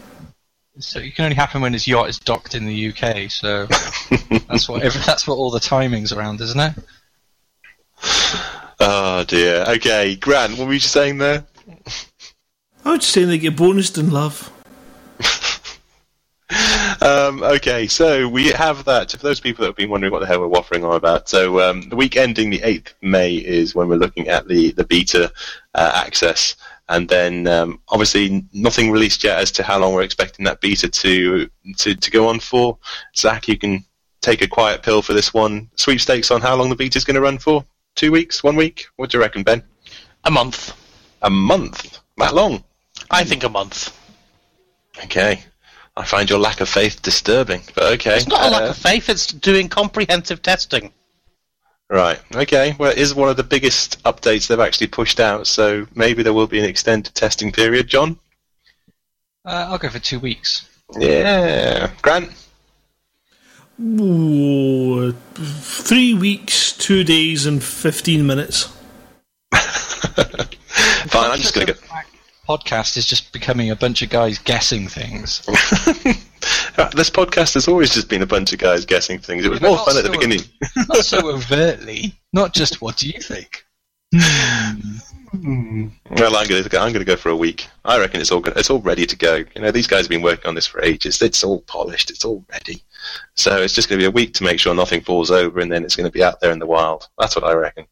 So it can only happen when his yacht is docked in the U K. So that's what every, that's what all the timing's around, isn't it? Oh dear. Okay, Grant, what were you saying there? I was just saying they get bonused in love. Um, okay, so we have that. For those people that have been wondering what the hell we're waffling on about, so um, the week ending the eighth of May is when we're looking at the, the beta uh, access, and then um, obviously nothing released yet as to how long we're expecting that beta to, to, to go on for. Zach, you can take a quiet pill for this one. Sweepstakes on how long the beta's going to run for? Two weeks? One week? What do you reckon, Ben? A month. A month? That long? I think a month. Okay. I find your lack of faith disturbing, but okay. It's not a lack uh, of faith, it's doing comprehensive testing. Right, okay. Well, it is one of the biggest updates they've actually pushed out, so maybe there will be an extended testing period. John? Uh, I'll go for two weeks. Yeah. Grant? Ooh, three weeks, two days, and fifteen minutes. Fine, I'm just going to go... Podcast is just becoming a bunch of guys guessing things. This podcast has always just been a bunch of guys guessing things. It was yeah, more fun so at the beginning. Ob- not so overtly. Not just what do you think? Mm. Well, I'm going to I'm going to go for a week. I reckon it's all good. It's all ready to go. You know, these guys have been working on this for ages. It's all polished. It's all ready. So it's just going to be a week to make sure nothing falls over, and then it's going to be out there in the wild. That's what I reckon.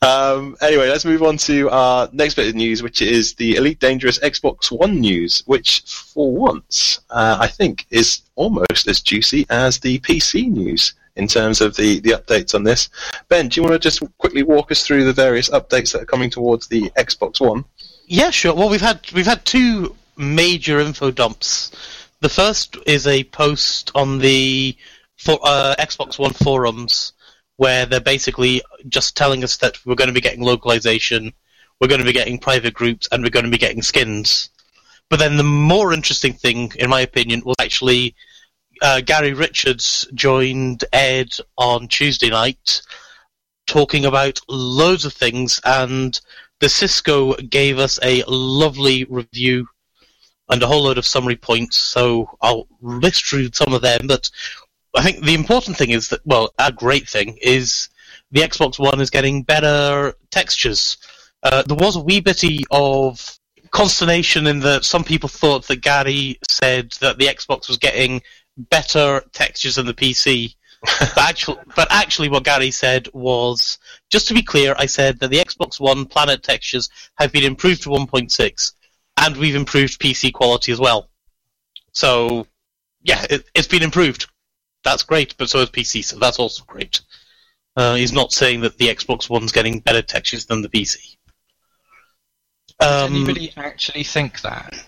Um, anyway, let's move on to our next bit of news, which is the Elite Dangerous Xbox One news, which, for once, uh, I think is almost as juicy as the P C news in terms of the, the updates on this. Ben, do you want to just quickly walk us through the various updates that are coming towards the Xbox One? Yeah, sure. Well, we've had we've had two major info dumps. The first is a post on the for, uh, Xbox One forums, where they're basically just telling us that we're going to be getting localization, we're going to be getting private groups, and we're going to be getting skins. But then the more interesting thing, in my opinion, was actually uh, Gary Richards joined Ed on Tuesday night, talking about loads of things, and the Cisco gave us a lovely review and a whole load of summary points, so I'll list through some of them, but... I think the important thing is that, well, a great thing is the Xbox One is getting better textures. Uh, there was a wee bitty of consternation in that some people thought that Gary said that the Xbox was getting better textures than the P C. but, actually, but actually what Gary said was, just to be clear, I said that the Xbox One Planet textures have been improved to one point six, and we've improved P C quality as well. So, yeah, it, it's been improved. That's great, but so is P C, so that's also great. Uh, he's not saying that the Xbox One's getting better textures than the P C. Um, Does anybody actually think that?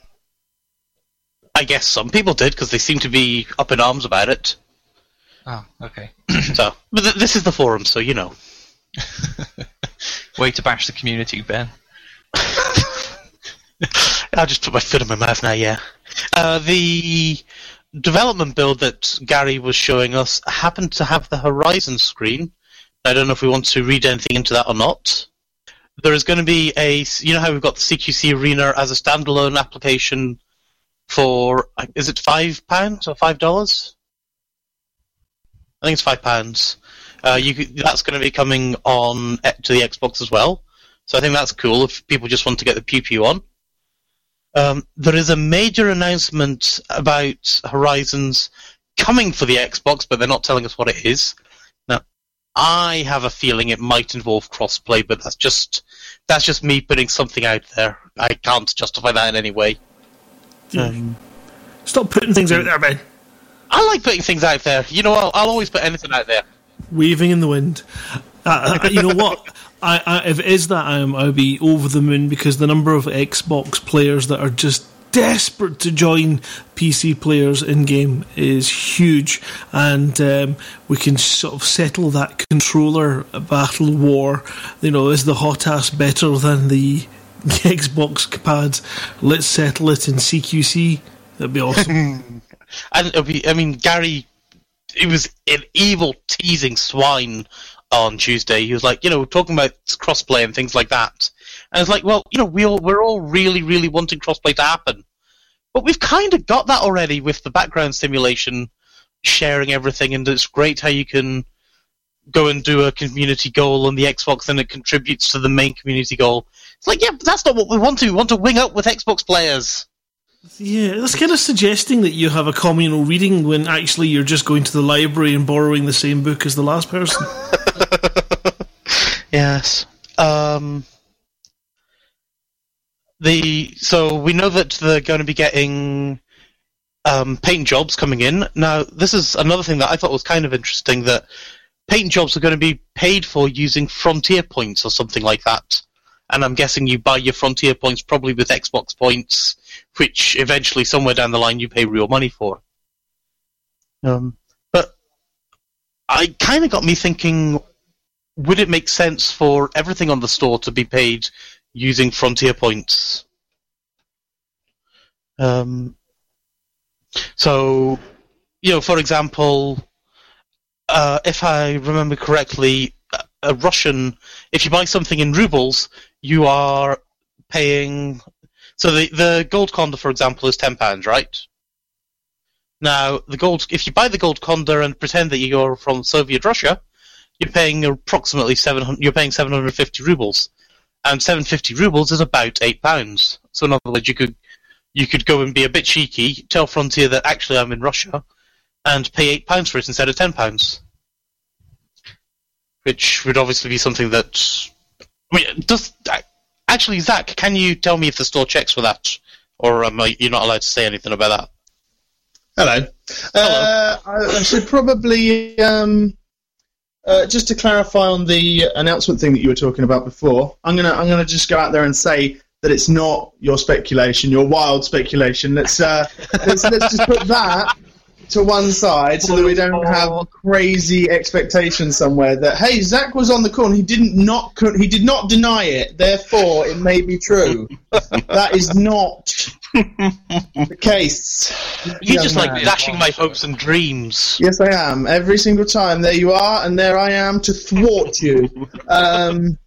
I guess some people did, because they seem to be up in arms about it. Oh, okay. So, but th- this is the forum, so you know. Way to bash the community, Ben. I'll just put my foot in my mouth now, yeah. Uh, the... development build that Gary was showing us happened to have the Horizons screen. I don't know if we want to read anything into that or not. There is going to be a... You know how we've got the C Q C Arena as a standalone application for... Is it five pounds or five dollars? I think it's five pounds. Uh, you could, that's going to be coming on to the Xbox as well. So I think that's cool if people just want to get the pew-pew on. Um, there is a major announcement about Horizons coming for the Xbox, but they're not telling us what it is. Now, I have a feeling it might involve crossplay, but that's just that's just me putting something out there. I can't justify that in any way. Um, Stop putting things out there, Ben. I like putting things out there. You know, I'll, I'll always put anything out there. Waving in the wind. Uh, uh, you know what? I, I, if it is that, I am, I'll be over the moon, because the number of Xbox players that are just desperate to join P C players in-game is huge, and um, we can sort of settle that controller battle war. You know, is the hot ass better than the Xbox pads? Let's settle it in C Q C. That'd be awesome. And it'll be, I mean, Gary, it was an evil, teasing swine on Tuesday. He was like, you know, talking about crossplay and things like that. And it's like, well, you know, we all, we're all really, really wanting crossplay to happen. But we've kind of got that already with the background simulation, sharing everything, and it's great how you can go and do a community goal on the Xbox and it contributes to the main community goal. It's like, yeah, but that's not what we want to. We want to wing up with Xbox players. Yeah, that's kind of suggesting that you have a communal reading when actually you're just going to the library and borrowing the same book as the last person. Yes. Um, the so we know that they're going to be getting um, paint jobs coming in. Now, this is another thing that I thought was kind of interesting, that paint jobs are going to be paid for using Frontier points or something like that. And I'm guessing you buy your Frontier points probably with Xbox points, which eventually, somewhere down the line, you pay real money for. Um, but it kind of got me thinking, would it make sense for everything on the store to be paid using Frontier points? Um, so, you know, for example, uh, if I remember correctly, a Russian, if you buy something in rubles, you are paying... So the, the gold condor, for example, is ten pounds, right? Now, the gold, if you buy the gold condor and pretend that you're from Soviet Russia, you're paying approximately seven hundred. You're paying seven hundred fifty rubles, and seven hundred fifty rubles is about eight pounds. So in other words, you could you could go and be a bit cheeky, tell Frontier that actually I'm in Russia, and pay eight pounds for it instead of ten pounds. Which would obviously be something that... I mean, does... Actually, Zach, can you tell me if the store checks for that? Or am I, you're not allowed to say anything about that? Hello. Hello. Uh, I should probably... Um, uh, just to clarify on the announcement thing that you were talking about before, I'm gonna I'm gonna just go out there and say that it's not your speculation, your wild speculation. Let's uh, let's, let's just put that to one side so that we don't have crazy expectations somewhere that, hey, Zach was on the call and he didn't not he did not deny it, therefore it may be true. That is not the case. You're just like dashing my hopes and dreams. Yes, I am. Every single time. There you are, and there I am to thwart you. Um,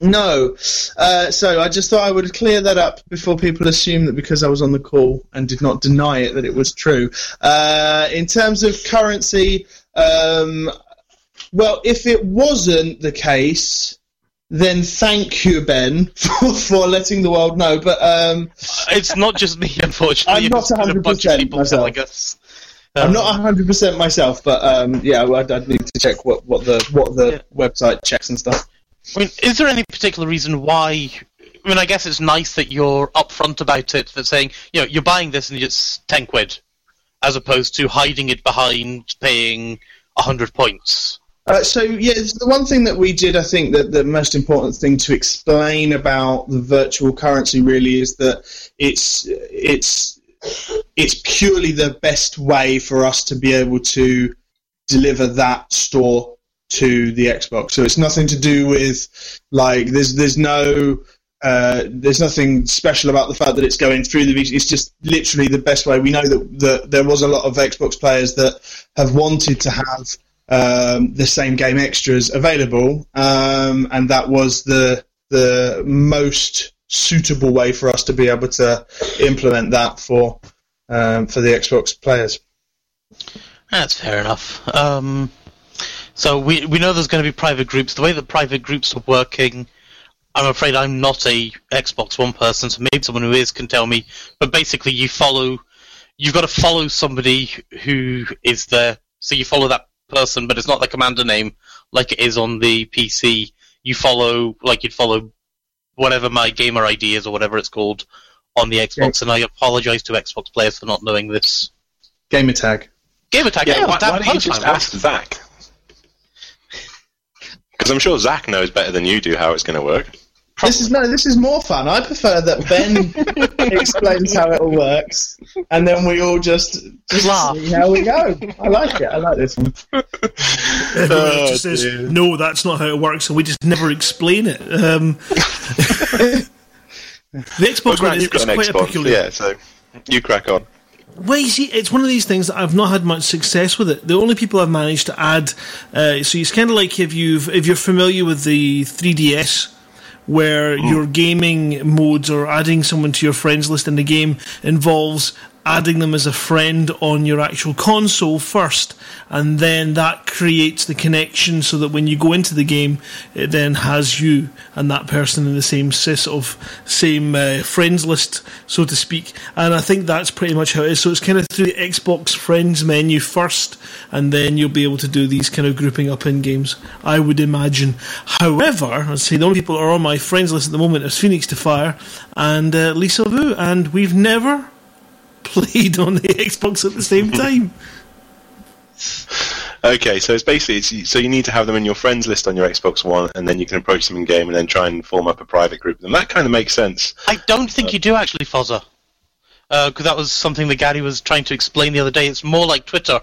no. Uh, so I just thought I would clear that up before people assume that because I was on the call and did not deny it that it was true. Uh, in terms of currency, um, well, if it wasn't the case, then thank you, Ben, for, for letting the world know. But um, it's not just me, unfortunately. I'm not one hundred percent a bunch of people myself. Telling us. Um, I'm not one hundred percent myself, but um, yeah, well, I'd, I'd need to check what, what the what the yeah. website checks and stuff. I mean, is there any particular reason why... I mean, I guess it's nice that you're upfront about it, that saying, you know, you're buying this and it's ten quid, as opposed to hiding it behind paying one hundred points. Uh, so, yeah, it's the one thing that we did, I think, that the most important thing to explain about the virtual currency really is that it's it's it's purely the best way for us to be able to deliver that store to the Xbox. So it's nothing to do with, like, there's there's no uh, there's nothing special about the fact that it's going through the V C. It's just literally the best way. We know that, that there was a lot of Xbox players that have wanted to have um, the same game extras available, um, and that was the the most suitable way for us to be able to implement that for um, for the Xbox players. That's fair enough. Um... So we we know there's going to be private groups. The way that private groups are working, I'm afraid I'm not a Xbox One person, so maybe someone who is can tell me. But basically, you follow, you've got to follow somebody who is there. So you follow that person, but it's not their commander name like it is on the P C. You follow, like you'd follow whatever my gamer I D is or whatever it's called on the Xbox. Yeah. And I apologize to Xbox players for not knowing this. Gamer tag. Gamer tag. Yeah, yeah, why, why don't you just ask Zach? Because I'm sure Zach knows better than you do how it's going to work. Probably. This is no, this is more fun. I prefer that Ben explains how it all works, and then we all just, just laugh. See how we go. I like it. I like this one. Everyone oh, just says, dear. No, that's not how it works, and we just never explain it. Um, the Xbox well, Grant, One is quite Xbox, a peculiar. Yeah, so you crack on. Well, you see, it's one of these things that I've not had much success with it. The only people I've managed to add, uh, so it's kind of like if you've if you're familiar with the three D S, where mm. your gaming modes or adding someone to your friends list in the game involves adding them as a friend on your actual console first, and then that creates the connection so that when you go into the game, it then has you and that person in the same sys of same uh, friends list, so to speak. And I think that's pretty much how it is. So it's kind of through the Xbox Friends menu first, and then you'll be able to do these kind of grouping up in games, I would imagine. However, I'd say the only people that are on my friends list at the moment is Phoenix to Fire and uh, Lisa Vu, and we've never played on the Xbox at the same time. Okay, so it's basically it's, so you need to have them in your friends list on your Xbox One, and then you can approach them in game, and then try and form up a private group. And that kind of makes sense. I don't think um, you do actually, Fozza, because uh, that was something that Gary was trying to explain the other day. It's more like Twitter.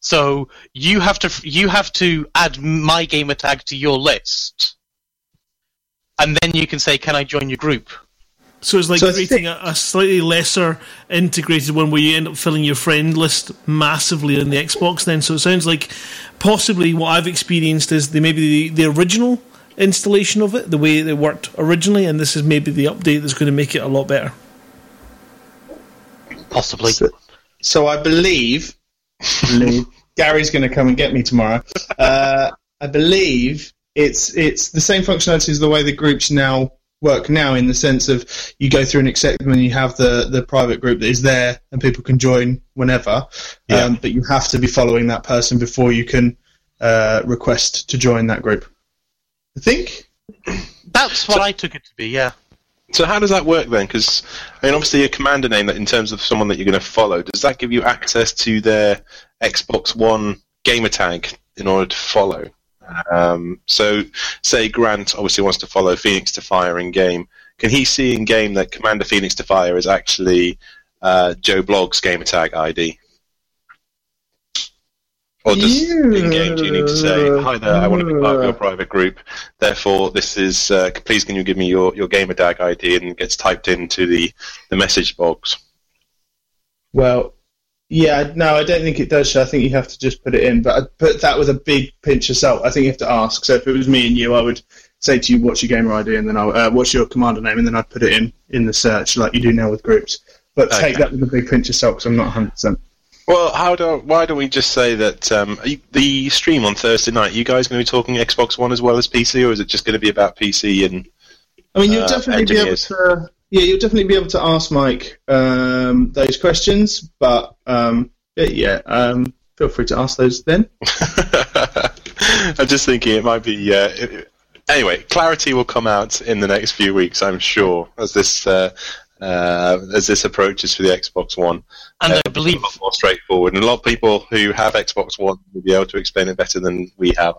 So you have to you have to add my gamer tag to your list, and then you can say, "Can I join your group?" So it's like so creating a, a slightly lesser integrated one where you end up filling your friend list massively on the Xbox then. So it sounds like possibly what I've experienced is the, maybe the, the original installation of it, the way it worked originally, and this is maybe the update that's going to make it a lot better. Possibly. So, so I believe... believe Gary's going to come and get me tomorrow. Uh, I believe it's it's the same functionality as the way the groups now... work now, in the sense of you go through and accept them, and you have the, the private group that is there and people can join whenever. Yeah. Um, but you have to be following that person before you can uh, request to join that group. I think that's what so, I took it to be. Yeah. So how does that work then? Because I mean, obviously, a commander name that in terms of someone that you're going to follow, does that give you access to their Xbox One gamer tag in order to follow? Um, so, say Grant obviously wants to follow Phoenix to Fire in game. Can he see in game that Commander Phoenix to Fire is actually uh, Joe Blogg's gamertag I D? Or does yeah. in game do you need to say, "Hi there, I want to be part of your private group. Therefore, this is uh, please can you give me your, your gamertag I D?" and gets typed into the, the message box. Well. Yeah, no, I don't think it does. I think you have to just put it in, but I'd put that with a big pinch of salt. I think you have to ask. So if it was me and you, I would say to you, "What's your gamer I D?" and then I'll uh, "What's your commander name?" and then I'd put it in in the search, like you do now with groups. But okay. Take that with a big pinch of salt, because I'm not one hundred percent. Well, how do? Why don't we just say that um, the stream on Thursday night? Are you guys going to be talking Xbox One as well as P C, or is it just going to be about P C and? I mean, you'll uh, definitely engineers? be able to. Yeah, you'll definitely be able to ask Mike um, those questions, but um, yeah, um, feel free to ask those then. I'm just thinking it might be... Uh, it, anyway, clarity will come out in the next few weeks, I'm sure, as this uh, uh, as this approaches for the Xbox One. And uh, I believe... It's a lot more straightforward, and a lot of people who have Xbox One will be able to explain it better than we have.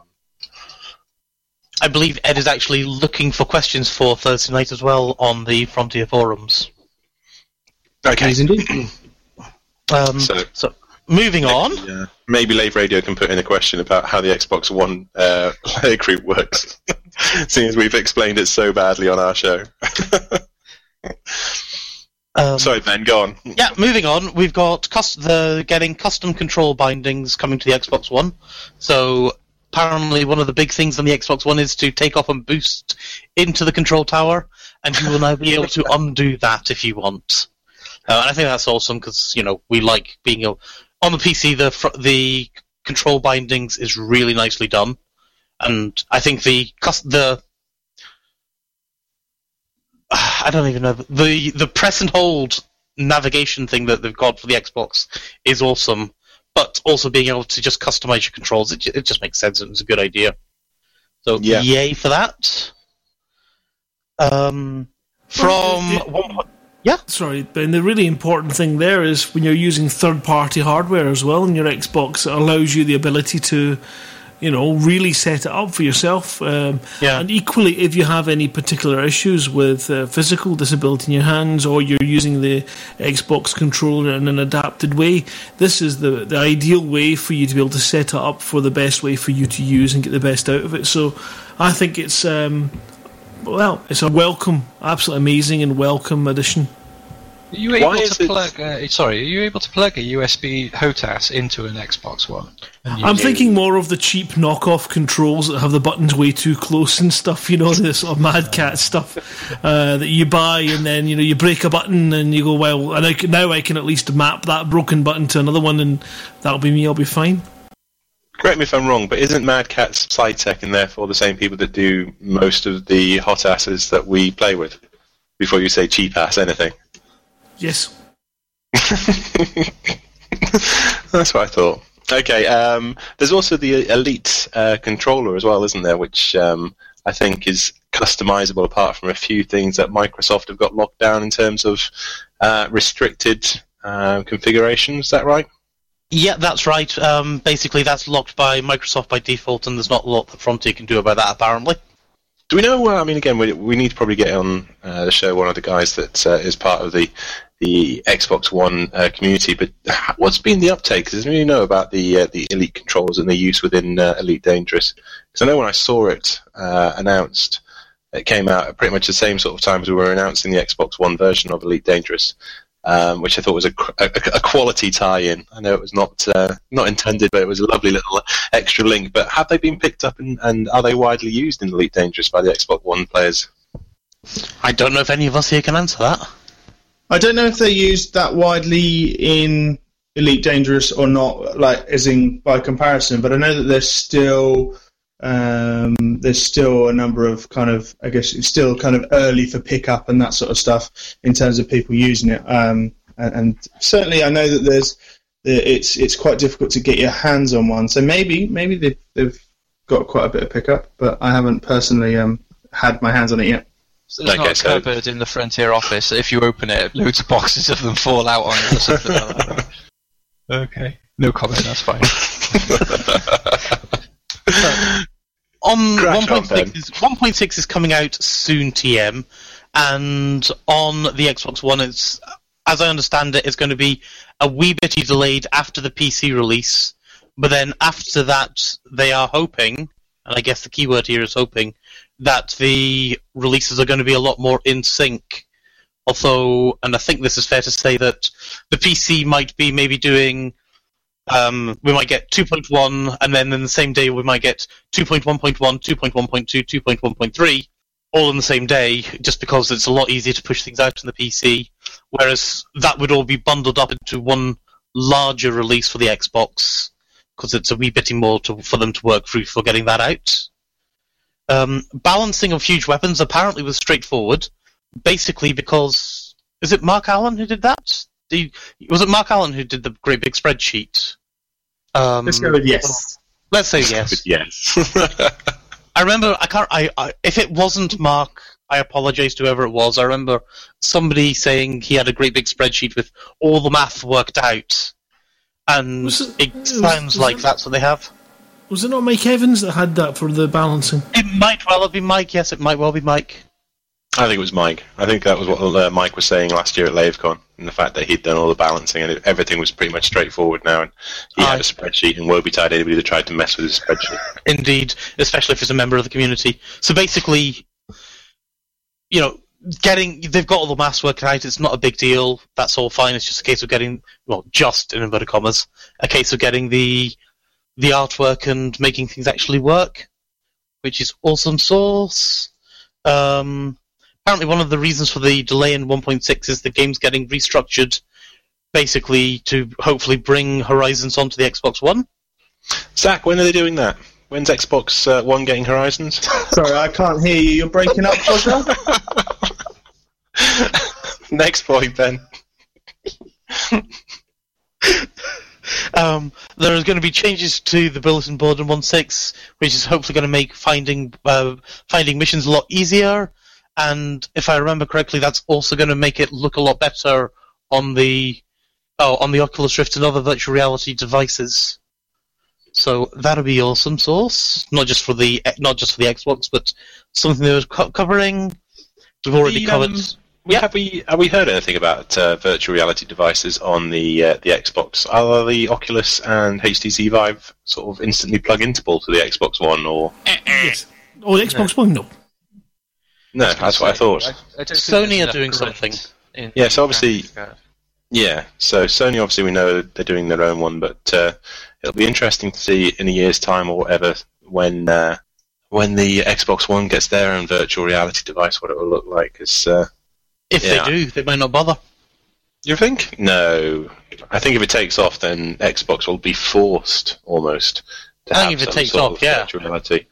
I believe Ed is actually looking for questions for Thursday night as well on the Frontier forums. Okay. um, so, so, moving maybe, on. Uh, maybe Lave Radio can put in a question about how the Xbox One uh, player group works, since we've explained it so badly on our show. um, Sorry, Ben, go on. Yeah, moving on. We've got cust- the getting custom control bindings coming to the Xbox One. So... apparently, one of the big things on the Xbox One is to take off and boost into the control tower, and you will now be able to undo that if you want. Uh, and I think that's awesome, because you know we like being able... on the P C. The fr- the control bindings is really nicely done, and I think the the I don't even know the the press and hold navigation thing that they've got for the Xbox is awesome. But also being able to just customize your controls, it, it just makes sense, and it's a good idea. So, yeah. Yay for that. Um, from... The, one point, yeah? Sorry, Ben, the really important thing there is when you're using third-party hardware as well in your Xbox, it allows you the ability to... you know, really set it up for yourself. Um, yeah. And equally, if you have any particular issues with uh, physical disability in your hands, or you're using the Xbox controller in an adapted way, this is the, the ideal way for you to be able to set it up for the best way for you to use and get the best out of it. So I think it's, um, well, it's a welcome, absolutely amazing and welcome addition. Are you able to plug? Uh, sorry, are you able to plug a U S B H O T A S into an Xbox One? I'm thinking more of the cheap knockoff controls that have the buttons way too close and stuff. You know, this sort of Mad Cat stuff uh, that you buy, and then you know you break a button and you go, well, and I can, now I can at least map that broken button to another one, and that'll be me. I'll be fine. Correct me if I'm wrong, but isn't Mad Cat's SciTech and therefore the same people that do most of the hot asses that we play with? Before you say cheap ass anything. Yes. That's what I thought. Okay, um, there's also the Elite uh, controller as well, isn't there, which um, I think is customizable apart from a few things that Microsoft have got locked down in terms of uh, restricted uh, configuration. Is that right? Yeah, that's right. Um, basically, that's locked by Microsoft by default, and there's not a lot that Frontier can do about that, apparently. Do we know, uh, I mean, again, we, we need to probably get on uh, the show one of the guys that uh, is part of the the Xbox One uh, community, but what's been the uptake? Because we know about the uh, the Elite controls and their use within uh, Elite Dangerous. Because I know when I saw it uh, announced, it came out at pretty much the same sort of time as we were announcing the Xbox One version of Elite Dangerous, um, which I thought was a, a, a quality tie-in. I know it was not uh, not intended, but it was a lovely little extra link. But have they been picked up and, and are they widely used in Elite Dangerous by the Xbox One players? I don't know if any of us here can answer that. I don't know if they're used that widely in Elite Dangerous or not, like as in by comparison. But I know that there's still um, there's still a number of kind of, I guess it's still kind of early for pickup and that sort of stuff in terms of people using it. Um, and, and certainly, I know that there's it's it's quite difficult to get your hands on one. So maybe maybe they've, they've got quite a bit of pickup, but I haven't personally um, had my hands on it yet. So there's okay, not a cupboard so. in the Frontier office. If you open it, loads of boxes of them fall out on it or something like that. Okay. No comment, that's fine. So, on one point six is coming out soon, T M, and on the Xbox One, it's, as I understand it, it's going to be a wee bitty delayed after the P C release, but then after that, they are hoping, and I guess the key word here is hoping, that the releases are going to be a lot more in sync. Although, and I think this is fair to say that the P C might be maybe doing, um, we might get two point one, and then in the same day we might get two point one point one, two point one point two, two point one point three, all in the same day, just because it's a lot easier to push things out on the P C, whereas that would all be bundled up into one larger release for the Xbox, because it's a wee bit more to, for them to work through for getting that out. Um, balancing of huge weapons apparently was straightforward, basically because... Is it Mark Allen who did that? Did you, was it Mark Allen who did the great big spreadsheet? Um, let's go with yes. Let's say yes. Yes. I remember, I can't... I, I if it wasn't Mark, I apologise to whoever it was. I remember somebody saying he had a great big spreadsheet with all the math worked out, and was it, it sounds was, like was that's what they have. Was it not Mike Evans that had that for the balancing? It might well have been Mike, yes, it might well be Mike. I think it was Mike. I think that was what uh, Mike was saying last year at LaveCon, and the fact that he'd done all the balancing, and it, everything was pretty much straightforward now, and he I... had a spreadsheet, and woe betide anybody that tried to mess with his spreadsheet. Indeed, especially if he's a member of the community. So basically, you know, getting they've got all the maths worked out, it's not a big deal, that's all fine, it's just a case of getting, well, just, in inverted commas, a case of getting the... the artwork and making things actually work, which is awesome source. Um, apparently one of the reasons for the delay in one point six is the game's getting restructured, basically to hopefully bring Horizons onto the Xbox One. Zach, when are they doing that? When's Xbox uh, One getting Horizons? Sorry, I can't hear you. You're breaking up, Roger. Next point, Ben. Um, there are going to be changes to the bulletin board in one point six, which is hopefully going to make finding uh, finding missions a lot easier. And if I remember correctly, that's also going to make it look a lot better on the oh, on the Oculus Rift and other virtual reality devices. So that'll be awesome source, not just for the not just for the Xbox, but something that was co- covering. We've already the, covered. Um... Yep. Have we have we heard anything about uh, virtual reality devices on the uh, the Xbox? Are the Oculus and H T C Vive sort of instantly plug-intable to the Xbox One or? Yes. Or the Xbox no. One, no. No, that's what I thought. I, I Sony are doing correct. something. In yeah, so obviously, yeah. So Sony, obviously, we know they're doing their own one, but uh, it'll be interesting to see in a year's time or whatever when uh, when the Xbox One gets their own virtual reality device, what it will look like. Cause, uh, if yeah, they do, they might not bother. You think? No, I think if it takes off, then Xbox will be forced almost to I have think if some it takes sort off, of yeah. virtual reality,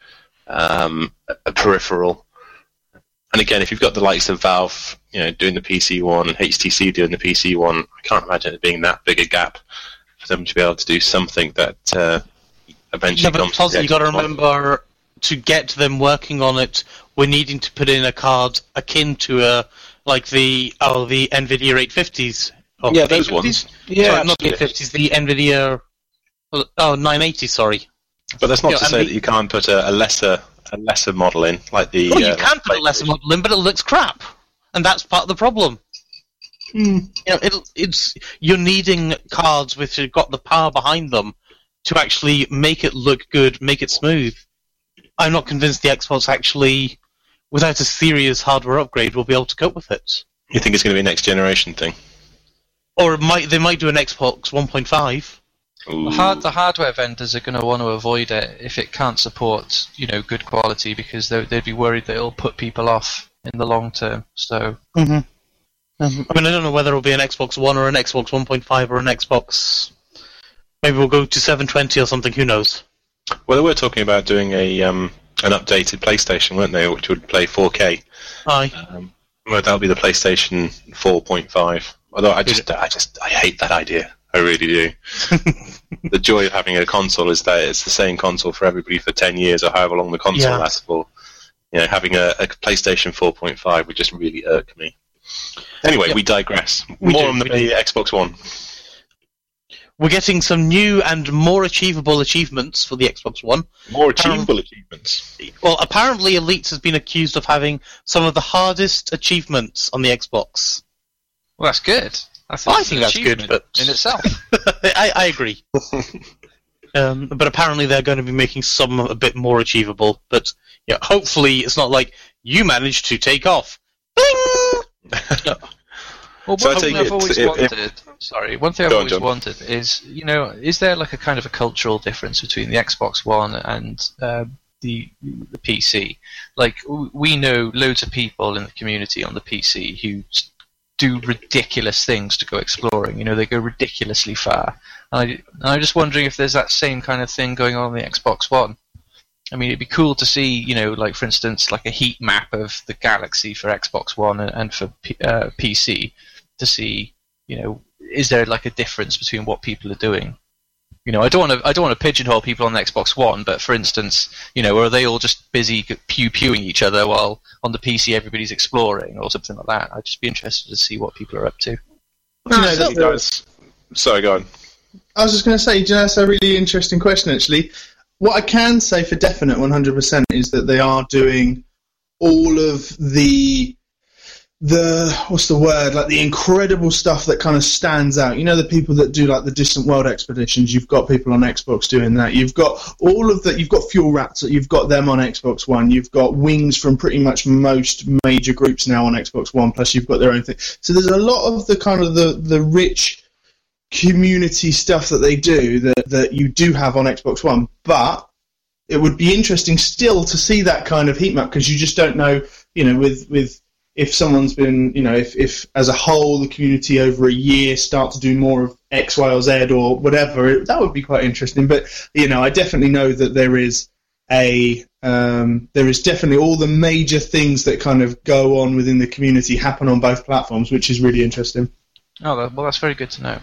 um, a, a peripheral. And again, if you've got the likes of Valve, you know, doing the P C one and H T C doing the P C one, I can't imagine it being that big a gap for them to be able to do something that uh, eventually. Yeah, but you've got to remember to get them working on it. We're needing to put in a card akin to a like the oh the Nvidia eight fifties. Or yeah, those ones. Yeah, sorry, not the eight fifties. The Nvidia oh nine eighty. Sorry. But that's not you to know, say Nvidia, that you can't put a, a lesser. A lesser model in, like the. Oh, you uh, can put a lesser model in, but it looks crap, and that's part of the problem. Mm. You know, it'll, it's you're needing cards which have got the power behind them to actually make it look good, make it smooth. I'm not convinced the Xbox actually, without a serious hardware upgrade, will be able to cope with it. You think it's going to be a next generation thing, or it might they might do an Xbox one point five. Ooh. The hardware vendors are going to want to avoid it if it can't support, you know, good quality because they'd be worried that it'll put people off in the long term. So, mm-hmm. um, I mean, I don't know whether it'll be an Xbox One or an Xbox one point five or an Xbox. Maybe we'll go to seven twenty or something. Who knows? Well, they were talking about doing a um, an updated PlayStation, weren't they, which would play four K. Aye. Um, well, that'll be the PlayStation four point five. Although I just, I just, I hate that idea. I really do. The joy of having a console is that it's the same console for everybody for ten years or however long the console yeah. lasts for. You know, having a, a PlayStation four point five would just really irk me. Anyway, yeah. we digress. We more do, on the Xbox One. We're getting some new and more achievable achievements for the Xbox One. More achievable um, achievements? Well, apparently Elite has been accused of having some of the hardest achievements on the Xbox. Well, that's good. Well, I think that's good, but in itself, I, I agree. um, but apparently, they're going to be making some a bit more achievable. But yeah, hopefully, it's not like you managed to take off. Bing! no. Well, so one thing I've it, always it, wanted. It, sorry, one thing I've always on, wanted is, you know, is there like a kind of a cultural difference between the Xbox One and um, the the P C? Like we know loads of people in the community on the P C who do ridiculous things to go exploring. You know, they go ridiculously far. And, I, and I'm just wondering if there's that same kind of thing going on on the Xbox One. I mean, it'd be cool to see, you know, like, for instance, like a heat map of the galaxy for Xbox One and, and for P- uh, P C to see, you know, is there like a difference between what people are doing? You know, I don't want to I don't want to pigeonhole people on the Xbox One, but for instance, you know, are they all just busy pew-pewing each other while on the P C everybody's exploring or something like that? I'd just be interested to see what people are up to. No, you know, that guys, sorry, go on. I was just going to say, you know, that's a really interesting question, actually. What I can say for definite one hundred percent is that they are doing all of the... the what's the word like the incredible stuff that kind of stands out. You know, the people that do like the Distant World Expeditions, you've got people on Xbox doing that. You've got all of that. You've got Fuel Rats, you've got them on Xbox One. You've got wings from pretty much most major groups now on Xbox One, plus you've got their own thing. So there's a lot of the kind of the the rich community stuff that they do that that you do have on Xbox One, but it would be interesting still to see that kind of heat map, because you just don't know, you know, with with if someone's been, you know, if, if as a whole the community over a year start to do more of X, Y, or Z or whatever, it, that would be quite interesting. But, you know, I definitely know that there is a, um, there is definitely all the major things that kind of go on within the community happen on both platforms, which is really interesting. Oh, well, that's very good to know.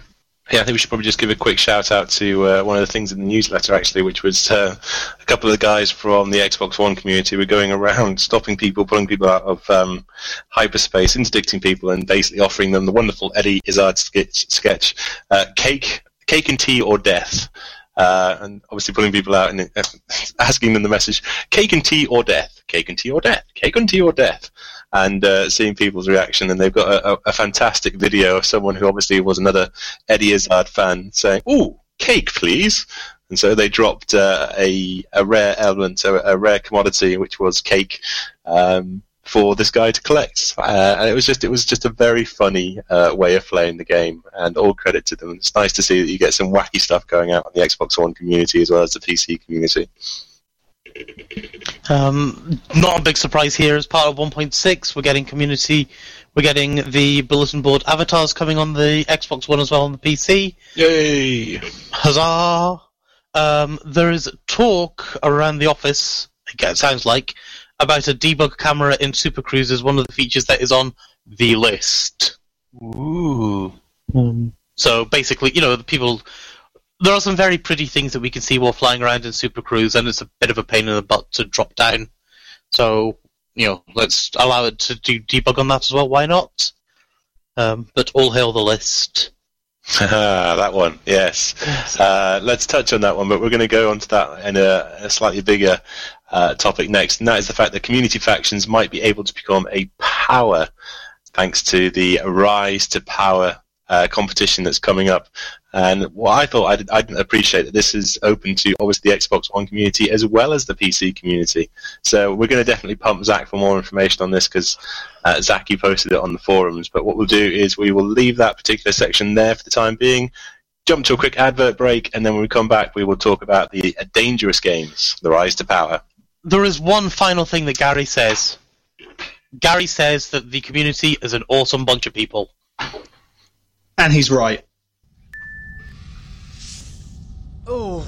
Yeah, I think we should probably just give a quick shout-out to uh, one of the things in the newsletter, actually, which was uh, a couple of the guys from the Xbox One community were going around stopping people, pulling people out of um, hyperspace, interdicting people, and basically offering them the wonderful Eddie Izzard sketch, sketch uh, cake, cake and tea or death, uh, and obviously pulling people out and uh, asking them the message, cake and tea or death, cake and tea or death, cake and tea or death. And uh, seeing people's reaction, and they've got a, a, a fantastic video of someone who obviously was another Eddie Izzard fan saying, "Ooh, cake, please!" And so they dropped uh, a a rare element, a, a rare commodity, which was cake, um, for this guy to collect. Uh, and it was just it was just a very funny uh, way of playing the game, and all credit to them. It's nice to see that you get some wacky stuff going out on the Xbox One community as well as the P C community. Um, not a big surprise here. As part of one point six, we're getting community, we're getting the bulletin board avatars coming on the Xbox One as well on the P C. Yay! Huzzah! Um, there is talk around the office, it sounds like, about a debug camera in Super Cruise as one of the features that is on the list. Ooh. Um, so basically, you know, the people... There are some very pretty things that we can see while flying around in Super Cruise, and it's a bit of a pain in the butt to drop down. So, you know, let's allow it to do debug on that as well. Why not? Um, but all hail the list. Ah, that one, yes. yes. Uh, let's touch on that one, but we're going to go on to that in a, a slightly bigger uh, topic next, and that is the fact that community factions might be able to become a power thanks to the Rise to Power Uh, competition that's coming up. And what I thought I, did, I didn't appreciate that this is open to obviously the Xbox One community as well as the P C community. So we're going to definitely pump Zach for more information on this, because uh, Zach, you posted it on the forums. But what we'll do is we will leave that particular section there for the time being, jump to a quick advert break, and then when we come back we will talk about the uh, dangerous games, the Rise to Power. There is one final thing that Gary says. Gary says that the community is an awesome bunch of people. And he's right. Oh,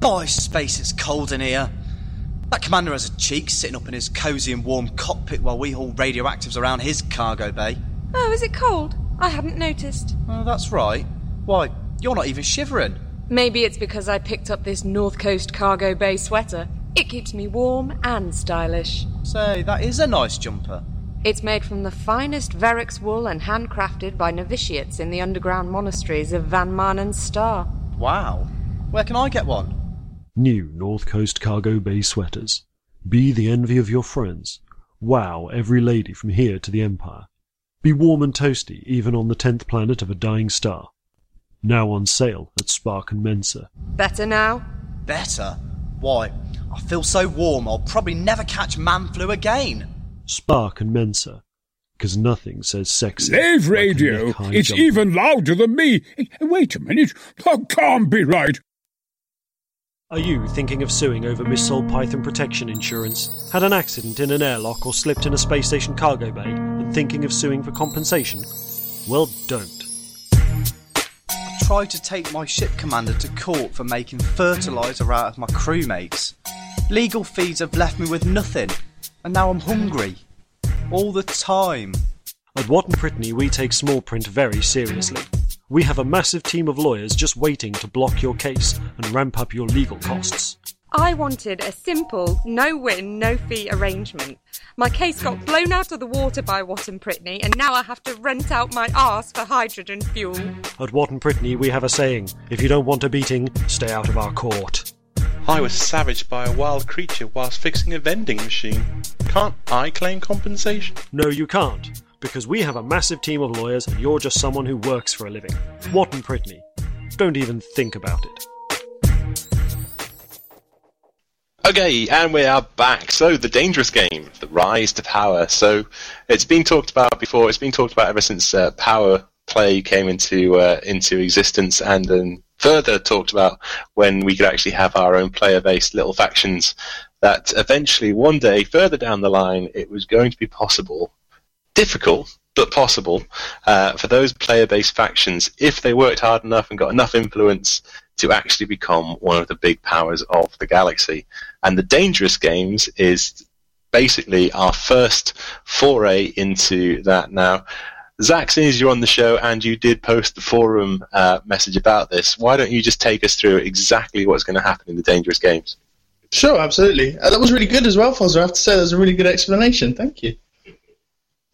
boy, space is cold in here. That commander has a cheek, sitting up in his cosy and warm cockpit while we haul radioactives around his cargo bay. Oh, is it cold? I hadn't noticed. Oh, that's right. Why, you're not even shivering. Maybe it's because I picked up this North Coast cargo bay sweater. It keeps me warm and stylish. Say, that is a nice jumper. It's made from the finest Verex wool and handcrafted by novitiates in the underground monasteries of Van Marnen Star. Wow. Where can I get one? New North Coast Cargo Bay sweaters. Be the envy of your friends. Wow every lady from here to the Empire. Be warm and toasty even on the tenth planet of a dying star. Now on sale at Spark and Mensa. Better now? Better? Why, I feel so warm I'll probably never catch man flu again. Spark and Mensa, because nothing says sexy. Lave Radio, like it's jumper. Even louder than me. Wait a minute, that can't be right. Are you thinking of suing over missold Python protection insurance? Had an accident in an airlock or slipped in a space station cargo bay and thinking of suing for compensation? Well, don't. I tried to take my ship commander to court for making fertiliser out of my crewmates. Legal fees have left me with nothing. And now I'm hungry. All the time. At Watt and Brittany, we take small print very seriously. We have a massive team of lawyers just waiting to block your case and ramp up your legal costs. I wanted a simple, no-win, no-fee arrangement. My case got blown out of the water by Watt and Brittany, and now I have to rent out my arse for hydrogen fuel. At Watt and Brittany, we have a saying, if you don't want a beating, stay out of our court. I was savaged by a wild creature whilst fixing a vending machine. Can't I claim compensation? No, you can't, because we have a massive team of lawyers and you're just someone who works for a living. Watt and Brittany. Don't even think about it. Okay, and we are back. So, the dangerous game, the Rise to Power. So, it's been talked about before. It's been talked about ever since uh, Power Play came into uh, into existence, and then further talked about when we could actually have our own player-based little factions, that eventually one day further down the line it was going to be possible, difficult but possible, uh, for those player-based factions, if they worked hard enough and got enough influence, to actually become one of the big powers of the galaxy. And the Dangerous Games is basically our first foray into that now. Zach, since you're on the show and you did post the forum uh, message about this, why don't you just take us through exactly what's going to happen in the Dangerous Games? Sure, absolutely. Uh, that was really good as well, Fozza. I have to say that was a really good explanation. Thank you.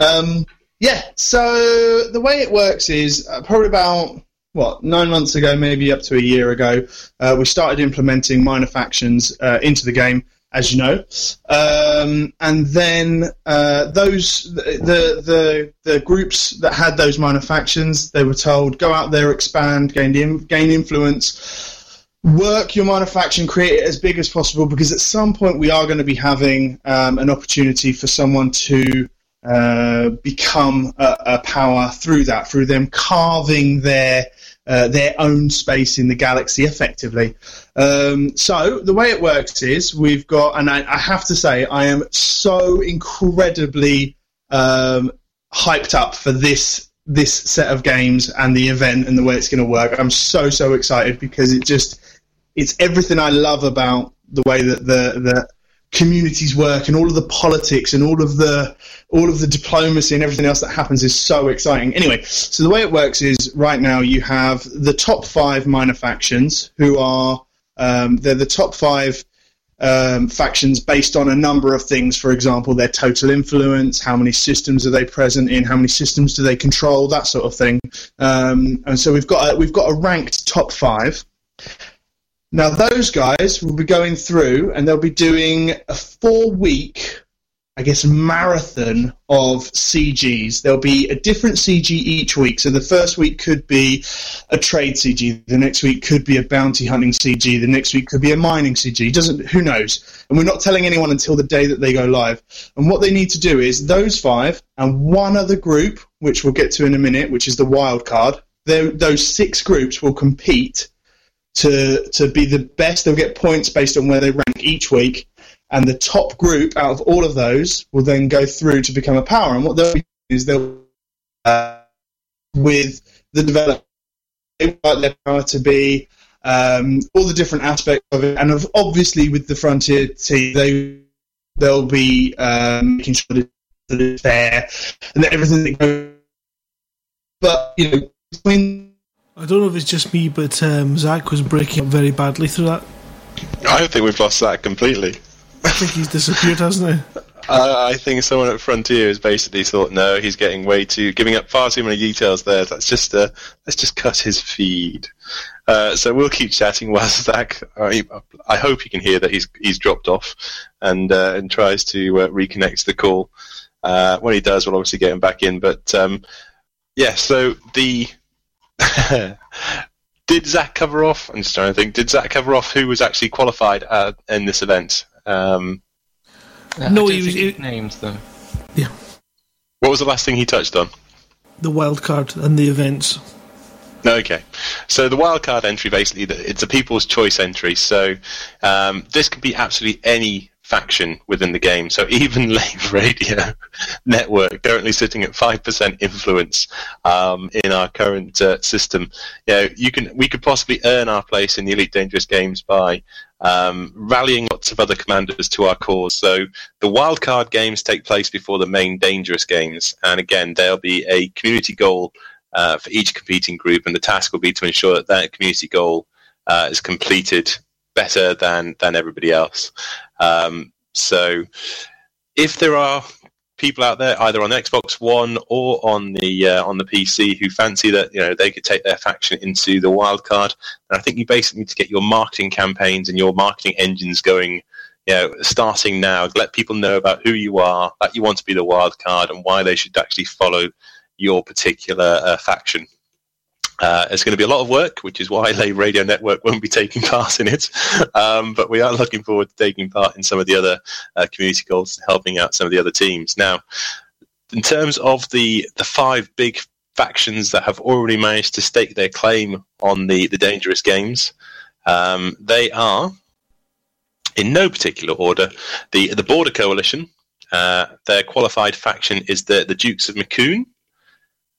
Um, yeah, so the way it works is uh, probably about, what, nine months ago, maybe up to a year ago, uh, we started implementing minor factions uh, into the game, as you know, um, and then uh, those the, the the groups that had those minor factions, they were told, go out there, expand, gain gain influence. work your manufacturing, create it as big as possible, because at some point we are going to be having um, an opportunity for someone to uh, become a, a power through that, through them carving their uh, their own space in the galaxy effectively. Um, so the way it works is we've got, and I, I have to say I am so incredibly um, hyped up for this this set of games and the event and the way it's going to work. I'm so, so excited because it just, it's everything I love about the way that the, the communities work, and all of the politics and all of the, all of the diplomacy and everything else that happens is so exciting. Anyway, so the way it works is right now you have the top five minor factions who are, um, they're the top five Um, factions based on a number of things. For example, their total influence, how many systems are they present in, how many systems do they control, that sort of thing. Um, and so we've got a, we've got a ranked top five. Now those guys will be going through, and they'll be doing a four-week, I guess, marathon of C Gs. There'll be a different C G each week. So the first week could be a trade C G. The next week could be a bounty hunting C G. The next week could be a mining C G. Doesn't, who knows? And we're not telling anyone until the day that they go live. And what they need to do is those five and one other group, which we'll get to in a minute, which is the wild card. Those six groups will compete to to be the best. They'll get points based on where they rank each week. And the top group out of all of those will then go through to become a power. And what they'll do is they'll uh, with the developer, they want their power to be um, all the different aspects of it. And of, obviously with the Frontier team, they, they'll be um, making sure that it's fair and that everything that goes. But, you know, between... I don't know if it's just me, but um, Zach was breaking up very badly through that. I think we've lost Zach completely. I think he's disappeared, hasn't he? Uh, I think someone at Frontier has basically thought, no, he's getting way too, giving up far too many details there. Let's just, uh, let's just cut his feed. Uh, so we'll keep chatting while Zach, I, I hope you can hear that he's he's dropped off and uh, and tries to uh, reconnect to the call. Uh, when he does, we'll obviously get him back in. But um, yeah, so the. Did Zach cover off? I'm just trying to think. Did Zach cover off who was actually qualified uh, in this event? Um, no, no he was it, names though. Yeah. What was the last thing he touched on? The wildcard and the events. Okay, so the wildcard entry basically it's a people's choice entry. So um, this can be absolutely any faction within the game. So even Lave Radio Network, currently sitting at five percent influence um, in our current uh, system. You know, you can we could possibly earn our place in the Elite Dangerous Games by. Um, rallying lots of other commanders to our cause. So the wildcard games take place before the main dangerous games, and again there'll be a community goal uh, for each competing group, and the task will be to ensure that that community goal uh, is completed better than than everybody else. Um, so if there are people out there either on Xbox One or on the uh, on the P C who fancy that you know they could take their faction into the wildcard, and I think you basically need to get your marketing campaigns and your marketing engines going, you know, starting now. Let people know about who you are, that you want to be the wildcard, and why they should actually follow your particular uh, faction. Uh, it's going to be a lot of work, which is why Lave Radio Network won't be taking part in it. Um, but we are looking forward to taking part in some of the other uh, community goals and helping out some of the other teams. Now, in terms of the, the five big factions that have already managed to stake their claim on the, the Dangerous Games, um, they are, in no particular order, the, the Border Coalition. Uh, their qualified faction is the, the Dukes of Macoon.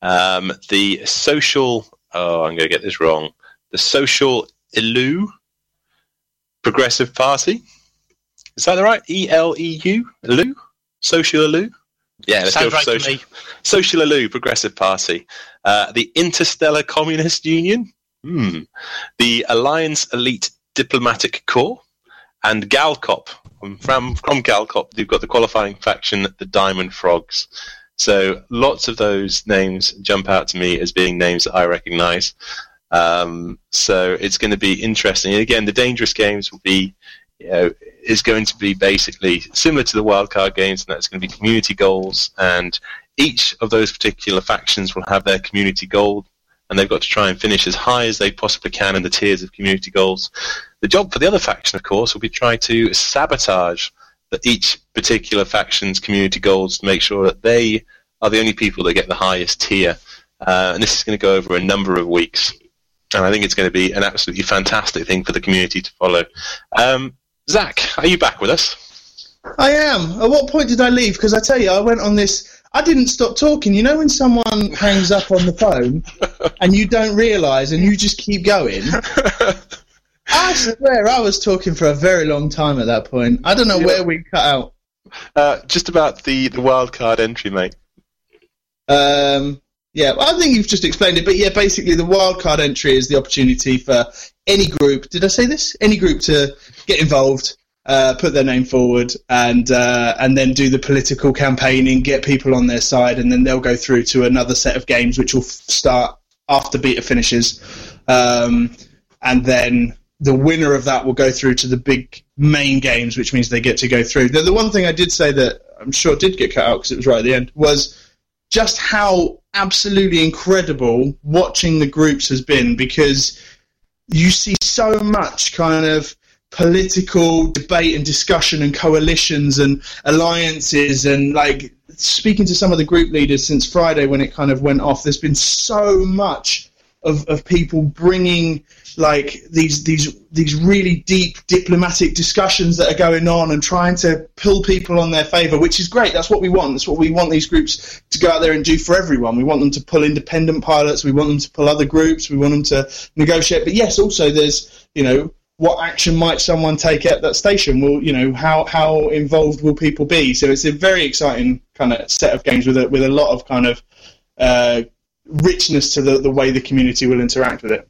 Um, the Social... Oh, I'm going to get this wrong. The Social Elu Progressive Party. Is that right? E L E U? Elu? Social Elu? Yeah, let's Sounds go right social. To me. Social Elu Progressive Party. Uh, the Interstellar Communist Union. Hmm. The Alliance Elite Diplomatic Corps. And GALCOP. From, from, from GALCOP, they've got the qualifying faction, the Diamond Frogs. So lots of those names jump out to me as being names that I recognise. Um, so it's going to be interesting. And again, the Dangerous Games will be, you know, is going to be basically similar to the Wildcard Games, and that's going to be community goals. And each of those particular factions will have their community goal and they've got to try and finish as high as they possibly can in the tiers of community goals. The job for the other faction, of course, will be try to sabotage the, each particular faction's community goals to make sure that they are the only people that get the highest tier. Uh, and this is going to go over a number of weeks. And I think it's going to be an absolutely fantastic thing for the community to follow. Um, Zach, are you back with us? I am. At what point did I leave? Because I tell you, I went on this... I didn't stop talking. You know when someone hangs up on the phone and you don't realise and you just keep going? I swear I was talking for a very long time at that point. I don't know yeah. where we cut out. Uh, just about the, the wildcard entry, mate. Um... Yeah, well, I think you've just explained it, but yeah, basically the wildcard entry is the opportunity for any group, did I say this? Any group to get involved, uh, put their name forward, and uh, and then do the political campaigning, get people on their side, and then they'll go through to another set of games, which will f- start after beta finishes, um, and then the winner of that will go through to the big main games, which means they get to go through. The, the one thing I did say that I'm sure did get cut out, because it was right at the end, was just how absolutely incredible watching the groups has been, because you see so much kind of political debate and discussion and coalitions and alliances, and like speaking to some of the group leaders since Friday when it kind of went off, there's been so much of, of people bringing like these these these really deep diplomatic discussions that are going on and trying to pull people on their favour, which is great. That's what we want. That's what we want these groups to go out there and do for everyone. We want them to pull independent pilots. We want them to pull other groups. We want them to negotiate. But yes, also there's, you know, what action might someone take at that station? Well, you know, how how involved will people be? So it's a very exciting kind of set of games with a, with a lot of kind of uh, richness to the, the way the community will interact with it.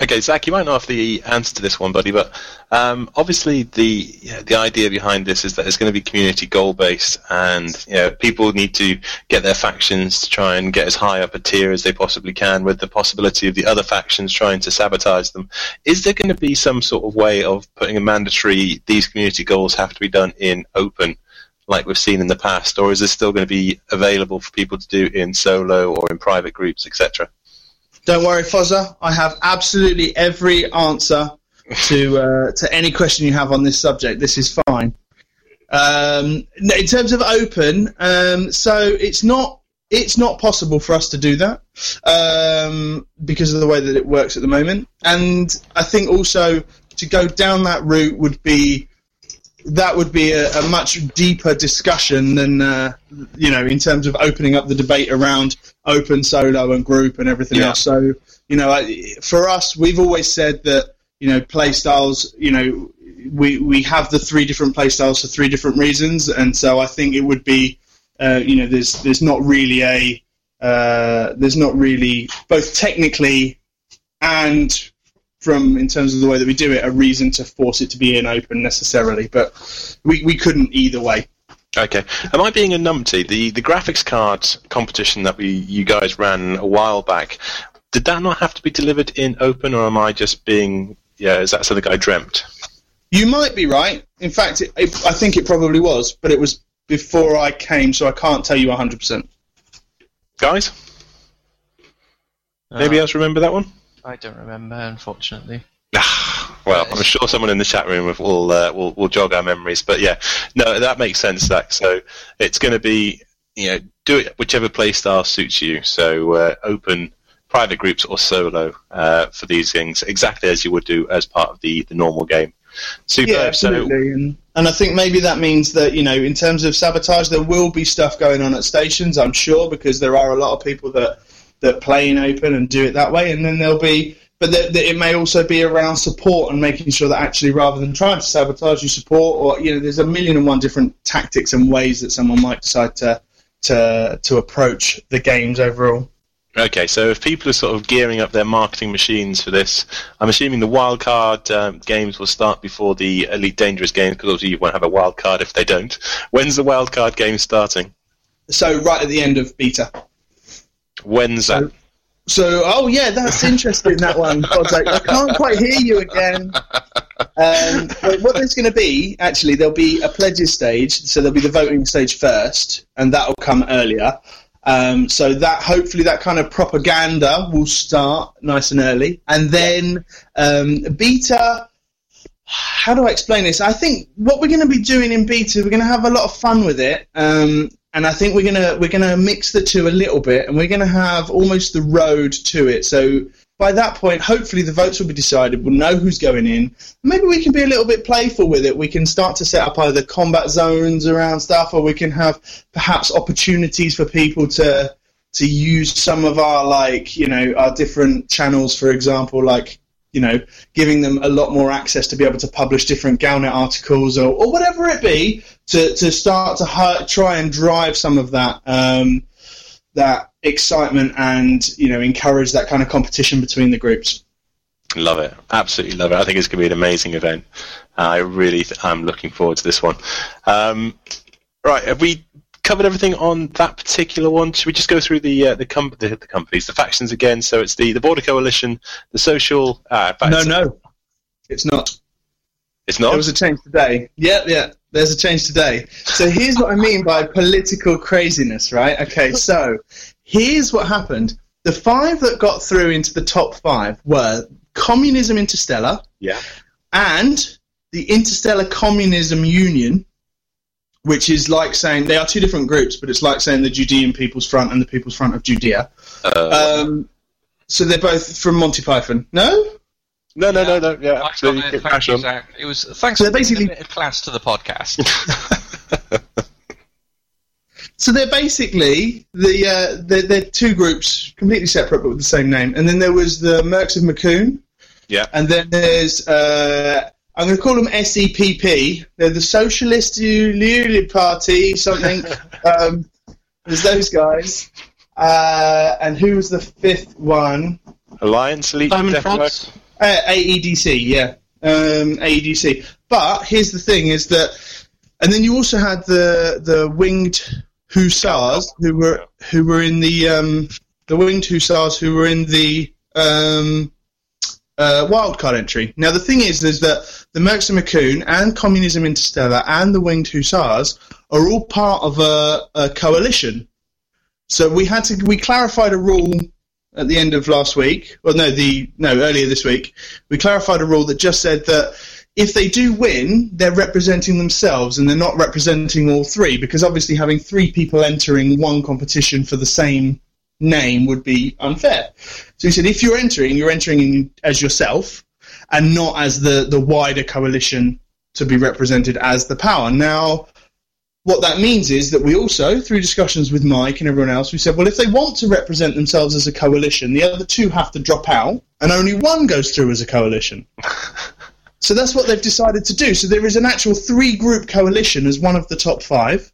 Okay, Zach, you might not have the answer to this one, buddy, but um, obviously the you know, the idea behind this is that it's going to be community goal-based, and you know, people need to get their factions to try and get as high up a tier as they possibly can, with the possibility of the other factions trying to sabotage them. Is there going to be some sort of way of putting a mandatory, these community goals have to be done in open, like we've seen in the past, or is this still going to be available for people to do in solo or in private groups, et cetera? Don't worry, Fozza. I have absolutely every answer to uh, to any question you have on this subject. This is fine. Um, in terms of open, um, so it's not it's not possible for us to do that um, because of the way that it works at the moment. And I think also to go down that route would be that would be a, a much deeper discussion than uh, you know, in terms of opening up the debate around open, solo, and group and everything yeah. else. So, you know, I, for us, we've always said that, you know, play styles, you know, we we have the three different play styles for three different reasons, and so I think it would be, uh, you know, there's there's not really a uh, there's not really both technically and from in terms of the way that we do it a reason to force it to be in open necessarily, but we we couldn't either way. Okay. Am I being a numpty? The the graphics card competition that we you guys ran a while back, did that not have to be delivered in open, or am I just being, yeah, is that something I dreamt? You might be right. In fact, it, it, I think it probably was, but it was before I came, so I can't tell you one hundred percent. Guys? Maybe uh, else remember that one? I don't remember, unfortunately. Well, I'm sure someone in the chat room will uh, will will jog our memories, but yeah, no, that makes sense, Zach. So it's going to be, you know, do it whichever play style suits you. So uh, open, private groups, or solo uh, for these things, exactly as you would do as part of the, the normal game. Super. Yeah, absolutely. So, and, and I think maybe that means that, you know, in terms of sabotage, there will be stuff going on at stations, I'm sure, because there are a lot of people that that play in open and do it that way, and then there'll be. But that, that it may also be around support and making sure that actually rather than trying to sabotage, you support, or, you know, there's a million and one different tactics and ways that someone might decide to to to approach the games overall. Okay, so if people are sort of gearing up their marketing machines for this, I'm assuming the wildcard um, games will start before the Elite Dangerous games, because obviously you won't have a wildcard if they don't. When's the wildcard game starting? So right at the end of beta. When's that? So, So, oh yeah, that's interesting, that one. Like, I can't quite hear you again. Um, but what there's going to be, actually, there'll be a pledges stage, so there'll be the voting stage first, and that'll come earlier. Um, so that hopefully that kind of propaganda will start nice and early. And then um, beta, how do I explain this? I think what we're going to be doing in beta, we're going to have a lot of fun with it. Um, and I think we're going to we're going to mix the two a little bit, and we're going to have almost the road to it. So by that point, hopefully the votes will be decided. We'll know who's going in. Maybe we can be a little bit playful with it. We can start to set up either combat zones around stuff, or we can have perhaps opportunities for people to to use some of our, like, you know, our different channels, for example, like, you know, giving them a lot more access to be able to publish different Galnet articles or, or whatever it be to, to start to hurt, try and drive some of that um, that. excitement and, you know, encourage that kind of competition between the groups. Love it. Absolutely love it. I think it's going to be an amazing event. Uh, I really th- I'm looking forward to this one. Um, right, have we covered everything on that particular one? Should we just go through the uh, the, com- the, the companies, the factions again? So it's the, the Border Coalition, the Social... Uh, no, no. It's not. It's not? There was a change today. Yeah, yeah. There's a change today. So here's what I mean by political craziness, right? Okay, so... Here's what happened. The five that got through into the top five were Communism Interstellar, yeah, and the Interstellar Communism Union, which is like saying, they are two different groups, but it's like saying the Judean People's Front and the People's Front of Judea. Uh, um, so they're both from Monty Python. No? No, no, yeah. no, no. no yeah, absolutely. It. Thank you, Zach. It was, thanks so for basically... a bit of class to the podcast. So they're basically the uh, they're, they're two groups completely separate but with the same name. And then there was the Mercs of Macoon. Yeah. And then there's uh, I'm going to call them S E P P. They're the Socialist Elu Party something. um, there's those guys. Uh, and who was the fifth one? Alliance Elite Diplomatic. Uh, A E D C. Yeah. Um, A E D C. But here's the thing: is that, and then you also had the the winged Hussars who were who were in the um, the winged Hussars who were in the um, uh, wildcard entry. Now the thing is, is that the Mercs of Macoon and Communism Interstellar and the Winged Hussars are all part of a, a coalition. So we had to we clarified a rule at the end of last week. Well, no, the no earlier this week we clarified a rule that just said that if they do win, they're representing themselves and they're not representing all three, because obviously having three people entering one competition for the same name would be unfair. So he said, if you're entering, you're entering in, as yourself and not as the, the wider coalition to be represented as the power. Now, what that means is that we also, through discussions with Mike and everyone else, we said, well, if they want to represent themselves as a coalition, the other two have to drop out and only one goes through as a coalition. So that's what they've decided to do. So there is an actual three-group coalition as one of the top five,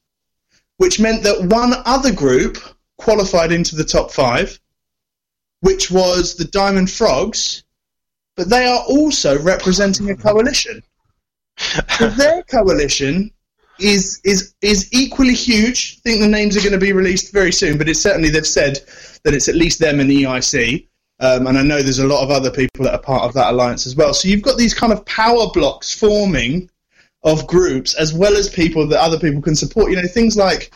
which meant that one other group qualified into the top five, which was the Diamond Frogs, but they are also representing a coalition. So their coalition is is is equally huge. I think the names are going to be released very soon, but it's certainly, they've said that it's at least them and the E I C. Um, and I know there's a lot of other people that are part of that alliance as well. So you've got these kind of power blocks forming of groups, as well as people that other people can support. You know, things like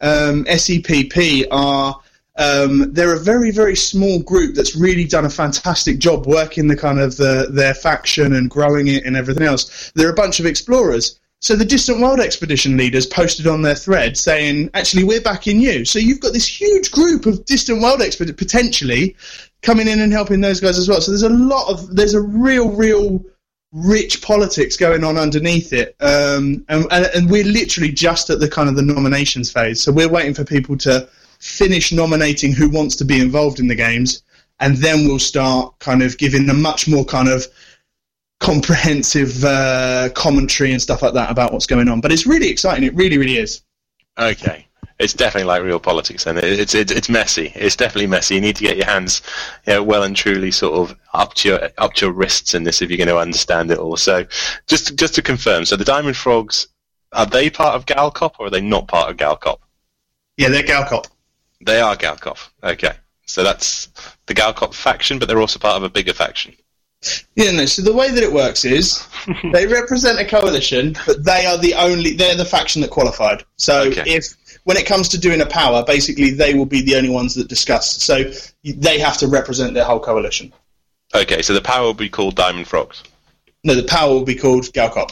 um, S E P P are, um, they're a very, very small group that's really done a fantastic job working the kind of the, their faction and growing it and everything else. They're a bunch of explorers. So the Distant World Expedition leaders posted on their thread saying, actually, we're backing you. So you've got this huge group of Distant World Expedition potentially coming in and helping those guys as well. So there's a lot of, there's a real, real rich politics going on underneath it. Um, and, and, and we're literally just at the kind of the nominations phase. So we're waiting for people to finish nominating who wants to be involved in the games. And then we'll start kind of giving them much more kind of comprehensive uh, commentary and stuff like that about what's going on. But it's really exciting. It really, really is. Okay. It's definitely like real politics, and it's it's it's messy. It's definitely messy. You need to get your hands, you know, well and truly sort of up to your up to your wrists in this if you're going to understand it all. So just to, just to confirm, so the Diamond Frogs, are they part of GALCOP or are they not part of GALCOP? Yeah, they're GALCOP. They are GALCOP. Okay. So that's the GALCOP faction, but they're also part of a bigger faction. Yeah, no, so the way that it works is they represent a coalition, but they are the only, they're the faction that qualified. So okay. if when it comes to doing a power, basically they will be the only ones that discuss. So they have to represent their whole coalition. Okay, so the power will be called Diamond Frogs? No, the power will be called GALCOP,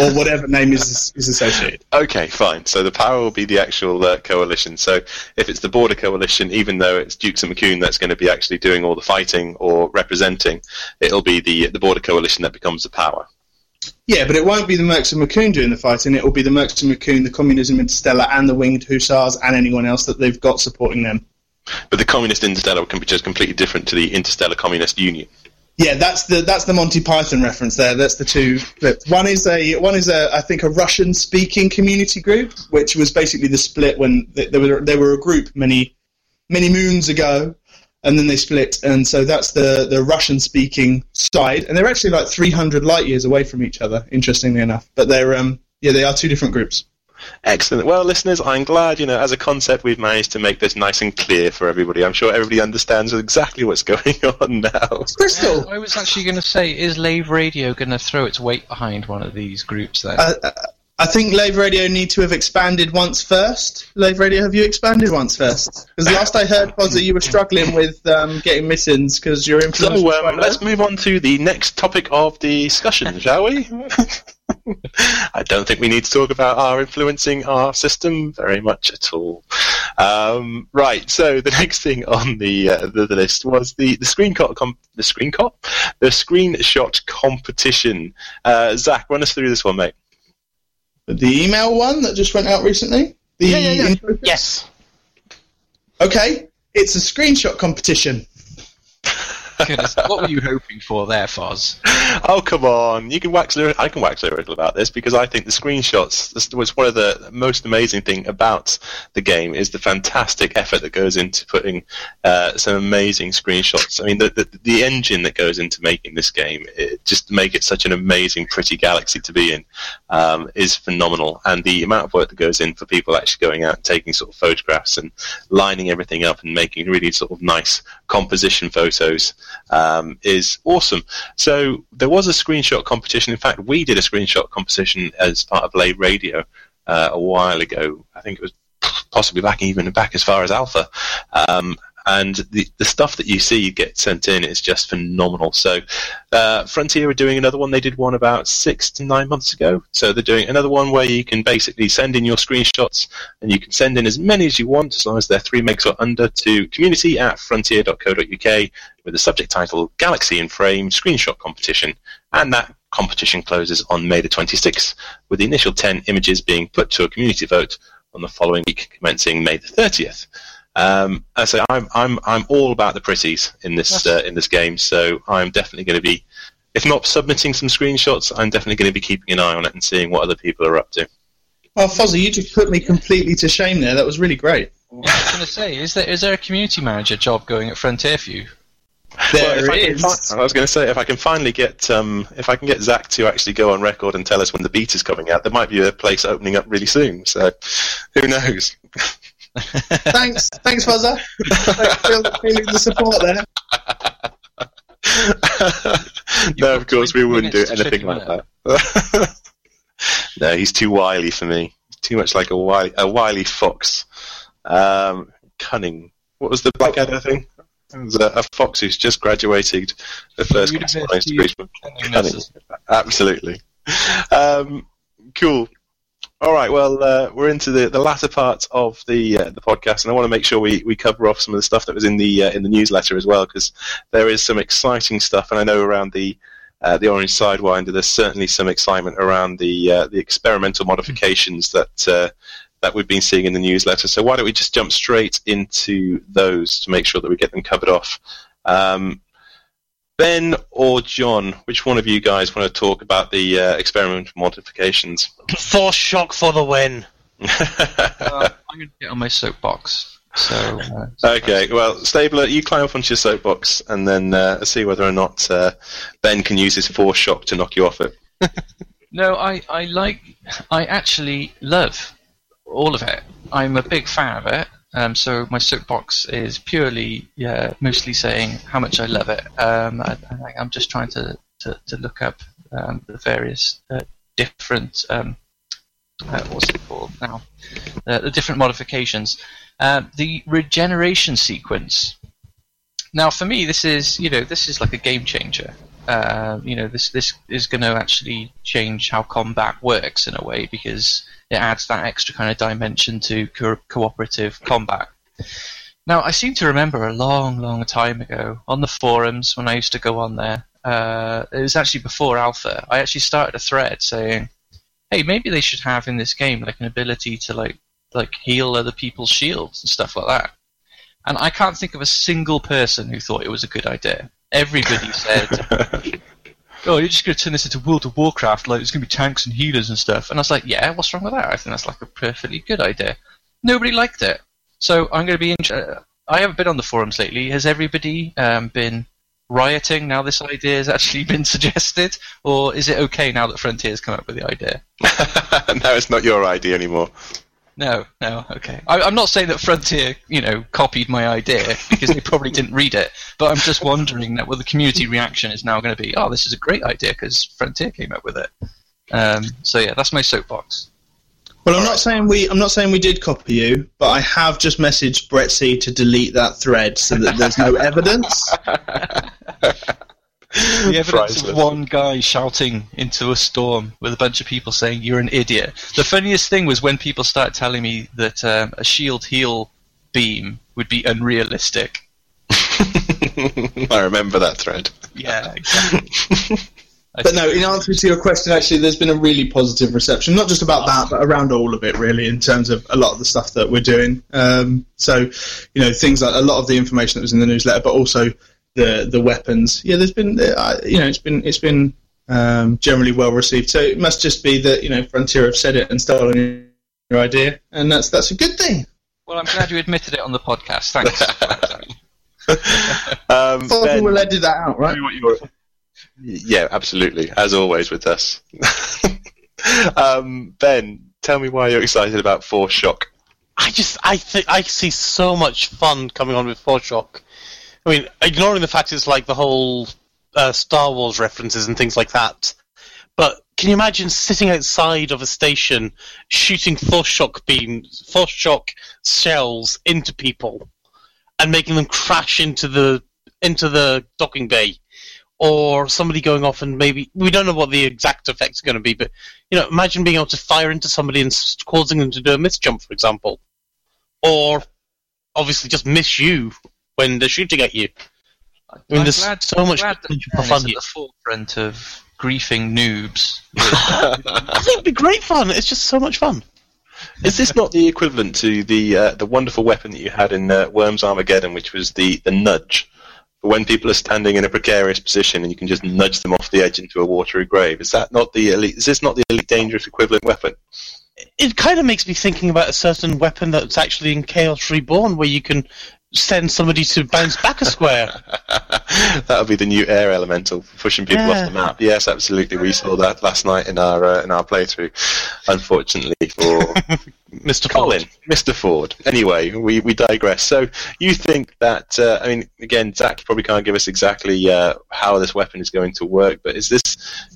or whatever name is is associated. Okay, fine. So the power will be the actual uh, coalition. So if it's the Border Coalition, even though it's Dukes of Macoon that's going to be actually doing all the fighting or representing, it'll be the the Border Coalition that becomes the power. Yeah, but it won't be the Mercs of Macoon doing the fighting. It'll be the Mercs of Macoon, the Communism Interstellar, and the Winged Hussars, and anyone else that they've got supporting them. But the Communist Interstellar can be just completely different to the Interstellar Communist Union. Yeah, that's the that's the Monty Python reference there. That's the two. One is a one is a I think a Russian-speaking community group, which was basically the split when there were there were a group many many moons ago, and then they split, and so that's the the Russian-speaking side, and they're actually like three hundred light years away from each other, interestingly enough. But they're um yeah they are two different groups. Excellent. Well, listeners, I'm glad, you know, as a concept we've managed to make this nice and clear for everybody. I'm sure everybody understands exactly what's going on now. Crystal! Yeah, I was actually going to say, is Lave Radio going to throw its weight behind one of these groups then? Uh, I think Lave Radio need to have expanded once first. Lave Radio, have you expanded once first? Because last I heard was that you were struggling with um, getting mittens because you're in. So um, let's move on to the next topic of the discussion, shall we? I don't think we need to talk about our influencing our system very much at all. Um, right, so the next thing on the uh, the, the list was the the screenshot comp- the screenshot the screenshot competition. Uh, Zach, run us through this one, mate. The email one that just went out recently. The yeah, yeah, yeah. Yes. Okay, it's a screenshot competition. Goodness, what were you hoping for there, Foz? Oh, come on. You can wax lyrical. I can wax lyrical about this because I think the screenshots, this was one of the most amazing thing about the game is the fantastic effort that goes into putting uh, some amazing screenshots. I mean, the, the the engine that goes into making this game, it, just to make it such an amazing, pretty galaxy to be in, um, is phenomenal. And the amount of work that goes in for people actually going out and taking sort of photographs and lining everything up and making really sort of nice composition photos Um, is awesome. So there was a screenshot competition. In fact, we did a screenshot competition as part of Lave Radio uh, a while ago. I think it was possibly back even back as far as Alpha. Um, and the, the stuff that you see get sent in is just phenomenal. So uh, Frontier are doing another one. They did one about six to nine months ago. So they're doing another one where you can basically send in your screenshots, and you can send in as many as you want, as long as they're three megs or under, to community at frontier dot co dot uk with the subject title Galaxy in Frame Screenshot Competition. And that competition closes on May the twenty-sixth, with the initial ten images being put to a community vote on the following week, commencing May the thirtieth. Um, and so I'm I'm I'm all about the pretties in this uh, in this game. So I'm definitely going to be, if not submitting some screenshots, I'm definitely going to be keeping an eye on it and seeing what other people are up to. Well, Fozzie, you just put me completely to shame there. That was really great. Yeah, I was going to say, is there is there a community manager job going at Frontier for you? There well, is. I, can, I was going to say, if I can finally get um, if I can get Zach to actually go on record and tell us when the beta is coming out, there might be a place opening up really soon. So who knows? Thanks, thanks, Fozza. Feel feeling the support there. No, of course we wouldn't do anything like that. No, he's too wily for me. Too much like a wily, a wily fox. Um, cunning. What was the Blackadder thing? It was a, a fox who's just graduated the first class science degree. Cunning, absolutely. Um, cool. All right, well, uh, we're into the, the latter part of the uh, the podcast, and I want to make sure we, we cover off some of the stuff that was in the uh, in the newsletter as well, because there is some exciting stuff, and I know around the uh, the Orange Sidewinder, there's certainly some excitement around the uh, the experimental modifications that uh, that we've been seeing in the newsletter. So why don't we just jump straight into those to make sure that we get them covered off. Um, Ben or John, which one of you guys want to talk about the uh, experimental modifications? Force shock for the win. uh, I'm going to get on my soapbox. So. Uh, okay, well, Stabler, you climb up onto your soapbox and then uh, see whether or not uh, Ben can use his force shock to knock you off it. No, I, I like, I actually love all of it. I'm a big fan of it. Um, so my soapbox is purely, yeah, mostly saying how much I love it. Um, I, I, I'm just trying to, to, to look up um, the various uh, different um, uh, what's it called now? Uh, the different modifications. Uh, the regeneration sequence. Now, for me, this is you know this is like a game changer. Uh, you know, this this is going to actually change how combat works in a way, because it adds that extra kind of dimension to co- cooperative combat. Now, I seem to remember a long, long time ago on the forums when I used to go on there. Uh, it was actually before Alpha. I actually started a thread saying, "Hey, maybe they should have in this game like an ability to like like heal other people's shields and stuff like that." And I can't think of a single person who thought it was a good idea. Everybody said, "Oh, you're just going to turn this into World of Warcraft, like there's going to be tanks and healers and stuff." And I was like, "Yeah, what's wrong with that? I think that's like a perfectly good idea." Nobody liked it. So I'm going to be interested. I haven't been on the forums lately. Has everybody um, been rioting now this idea has actually been suggested, or is it okay now that Frontier's come up with the idea? No, it's not your idea anymore. No, no, okay. I, I'm not saying that Frontier, you know, copied my idea, because they probably didn't read it, but I'm just wondering that what the community reaction is now going to be, oh, this is a great idea because Frontier came up with it. Um, so yeah, that's my soapbox. Well, I'm not saying we I'm not saying we did copy you, but I have just messaged Brett C to delete that thread so that there's no evidence. The evidence of one guy shouting into a storm with a bunch of people saying, "You're an idiot." The funniest thing was when people started telling me that um, a shield heal beam would be unrealistic. I remember that thread. Yeah, exactly. But no, in answer to your question, actually, there's been a really positive reception, not just about that, but around all of it, really, in terms of a lot of the stuff that we're doing. Um, so, you know, things like a lot of the information that was in the newsletter, but also the the weapons. Yeah, there's been, uh, you know, it's been it's been um, generally well received. So it must just be that, you know, Frontier have said it and stolen your idea, and that's that's a good thing. Well, I'm glad you admitted it on the podcast. Thanks. um, I thought Ben, we'll edit that out, right? Yeah, absolutely, as always with us. um, Ben, tell me why you're excited about Force Shock. I just, I think, I see so much fun coming on with Force Shock. I mean, ignoring the fact it's like the whole uh, Star Wars references and things like that, but can you imagine sitting outside of a station shooting Force Shock beams, Force Shock shells into people and making them crash into the into the docking bay? Or somebody going off and maybe... We don't know what the exact effect's going to be, but you know, imagine being able to fire into somebody and causing them to do a misjump, for example. Or, obviously, just miss you when they're shooting at you. I mean, I'm there's glad, so I'm much glad for fun here. At the forefront of griefing noobs. I think it'd be great fun. It's just so much fun. Is this not the equivalent to the uh, the wonderful weapon that you had in uh, Worms Armageddon, which was the, the nudge? When people are standing in a precarious position and you can just nudge them off the edge into a watery grave. Is that not the elite? Is this not the Elite Dangerous equivalent weapon? It kind of makes me thinking about a certain weapon that's actually in Chaos Reborn, where you can send somebody to bounce back a square. That would be the new air elemental, pushing people yeah. off the map. Yes, absolutely. We saw that last night in our uh, in our playthrough, unfortunately, for Mister Colin. Ford. Mister Ford. Anyway, we, we digress. So you think that, uh, I mean, again, Zach probably can't give us exactly uh, how this weapon is going to work, but is this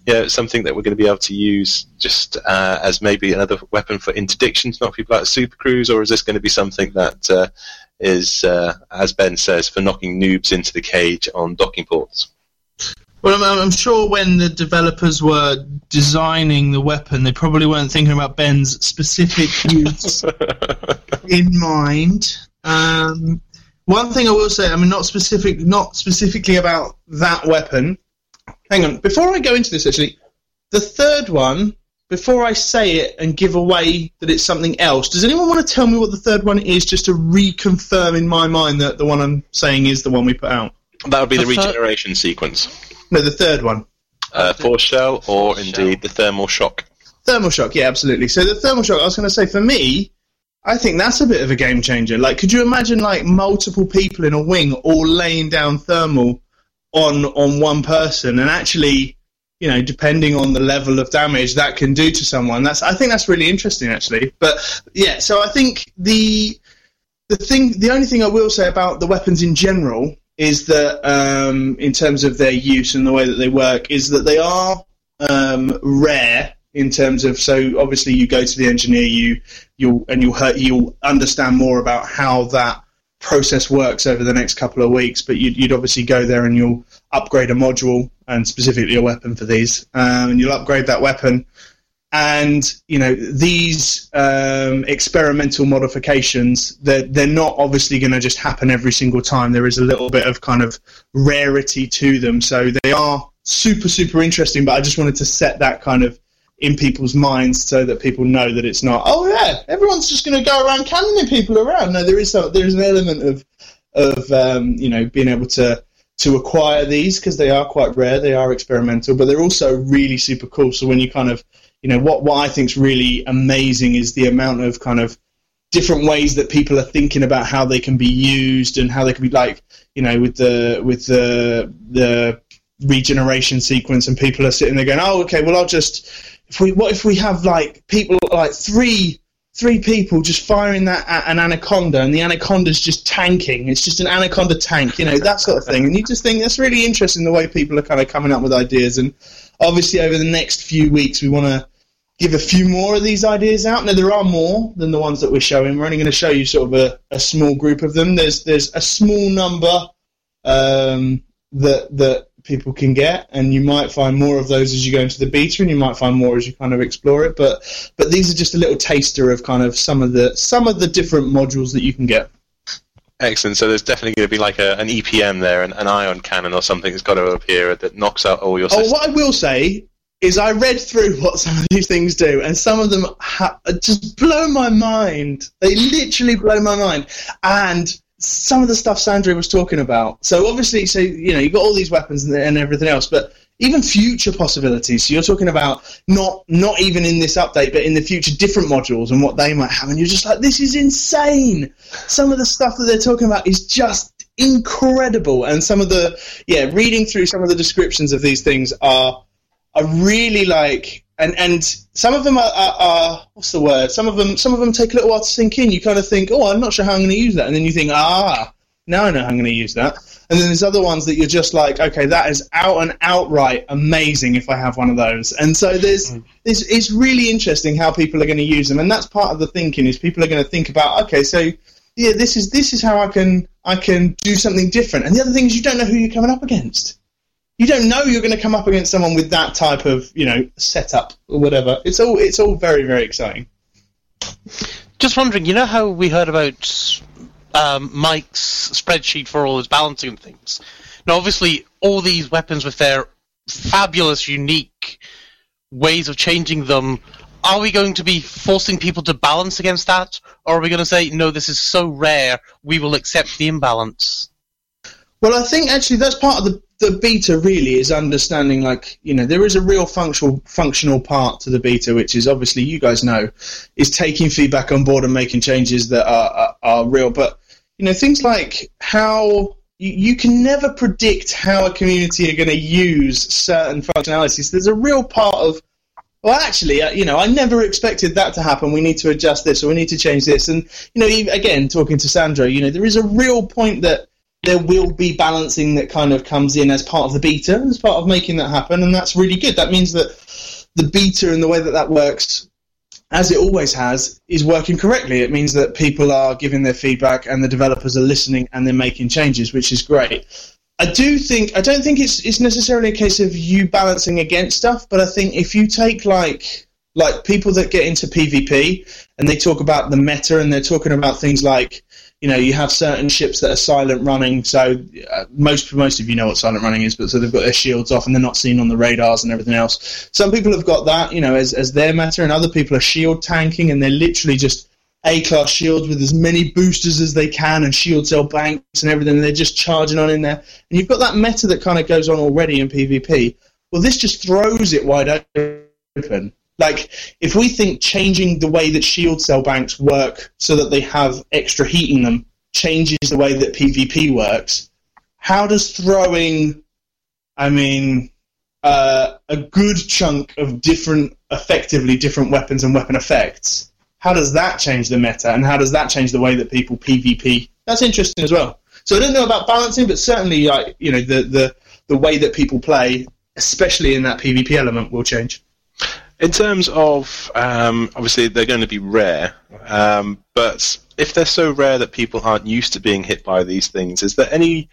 you know, something that we're going to be able to use just uh, as maybe another weapon for interdiction to knock people out of Super Cruise, or is this going to be something that... Uh, is, uh, as Ben says, for knocking noobs into the cage on docking ports? Well, I'm, I'm sure when the developers were designing the weapon, they probably weren't thinking about Ben's specific use in mind. Um, one thing I will say, I mean, not specific, not specifically about that weapon. Hang on, before I go into this, actually, the third one, before I say it and give away that it's something else, does anyone want to tell me what the third one is, just to reconfirm in my mind that the one I'm saying is the one we put out? That would be the, the regeneration third... sequence. No, the third one. Uh, force shell, or force indeed shell. The thermal shock. Thermal shock, yeah, absolutely. So the thermal shock, I was going to say, for me, I think that's a bit of a game changer. Like, could you imagine, like, multiple people in a wing all laying down thermal on on one person, and actually... you know, depending on the level of damage that can do to someone. That's, I think that's really interesting, actually. But, yeah, so I think the the thing, the only thing I will say about the weapons in general is that, um, in terms of their use and the way that they work, is that they are um, rare in terms of, so obviously you go to the engineer, you you'll and you'll hurt, you'll understand more about how that process works over the next couple of weeks. But you'd, you'd obviously go there and you'll upgrade a module and specifically a weapon for these, um, and you'll upgrade that weapon. And, you know, these um, experimental modifications, they're, they're not obviously going to just happen every single time. There is a little bit of kind of rarity to them. So they are super, super interesting, but I just wanted to set that kind of in people's minds so that people know that it's not, oh, yeah, everyone's just going to go around cannoning people around. No, there is a, there is an element of, of um, you know, being able to, to acquire these because they are quite rare. They are experimental, but they're also really super cool. So when you kind of... You know, what, what I think is really amazing is the amount of kind of different ways that people are thinking about how they can be used and how they can be, like, you know, with the with the the regeneration sequence, and people are sitting there going, oh, okay, well, I'll just, if we what if we have like people like three three people just firing that at an anaconda, and the anaconda's just tanking. It's just an anaconda tank, you know, that sort of thing. And you just think that's really interesting, the way people are kind of coming up with ideas. And obviously over the next few weeks we want to give a few more of these ideas out. Now, there are more than the ones that we're showing. We're only going to show you sort of a, a small group of them. There's there's a small number um, that that people can get, and you might find more of those as you go into the beta, and you might find more as you kind of explore it. But but these are just a little taster of kind of some of the some of the different modules that you can get. Excellent. So there's definitely going to be like a, an E P M there, an, an ion cannon or something that's got to appear that knocks out all your systems. Oh, what I will say is I read through what some of these things do, and some of them ha- just blow my mind. They literally blow my mind. And some of the stuff Sandra was talking about. So obviously, so you know, you've got all these weapons and, and everything else, but even future possibilities. So you're talking about not not even in this update, but in the future, different modules and what they might have. And you're just like, this is insane. Some of the stuff that they're talking about is just incredible. And some of the, yeah, reading through some of the descriptions of these things are... I really like, and, and some of them are, are, are, what's the word? Some of them, some of them take a little while to sink in. You kind of think, oh, I'm not sure how I'm going to use that. And then you think, ah, now I know how I'm going to use that. And then there's other ones that you're just like, okay, that is out and outright amazing if I have one of those. And so there's, mm. there's it's really interesting how people are going to use them. And that's part of the thinking, is people are going to think about, okay, so yeah, this is, this is how I can, I can do something different. And the other thing is, you don't know who you're coming up against. You don't know you're going to come up against someone with that type of, you know, setup or whatever. It's all it's all very, very exciting. Just wondering, you know how we heard about um, Mike's spreadsheet for all his balancing things? Now, obviously, all these weapons with their fabulous, unique ways of changing them, are we going to be forcing people to balance against that? Or are we going to say, no, this is so rare, we will accept the imbalance? Well, I think, actually, that's part of the... The beta really is understanding, like, you know, there is a real functional functional part to the beta, which is obviously, you guys know, is taking feedback on board and making changes that are, are, are real. But, you know, things like how you, you can never predict how a community are going to use certain functionalities. There's a real part of, well, actually, you know, I never expected that to happen. We need to adjust this, or we need to change this. And, you know, again, talking to Sandra, you know, there is a real point that there will be balancing that kind of comes in as part of the beta, as part of making that happen, and that's really good. That means that the beta and the way that that works, as it always has, is working correctly. It means that people are giving their feedback and the developers are listening and they're making changes, which is great. I do think I don't think it's it's necessarily a case of you balancing against stuff, but I think if you take like like people that get into PvP and they talk about the meta and they're talking about things like, you know, you have certain ships that are silent running. So uh, most most of you know what silent running is, but so they've got their shields off and they're not seen on the radars and everything else. Some people have got that, you know, as as their meta, and other people are shield tanking, and they're literally just A-class shields with as many boosters as they can and shield cell banks and everything, and they're just charging on in there. And you've got that meta that kind of goes on already in PvP. Well, this just throws it wide open. Like, if we think changing the way that shield cell banks work so that they have extra heat in them changes the way that PvP works, how does throwing, I mean, uh, a good chunk of different, effectively different weapons and weapon effects, how does that change the meta, and how does that change the way that people PvP? That's interesting as well. So I don't know about balancing, but certainly, like, you know, the, the, the way that people play, especially in that PvP element, will change. In terms of, um, obviously, they're going to be rare, um, but if they're so rare that people aren't used to being hit by these things, is there any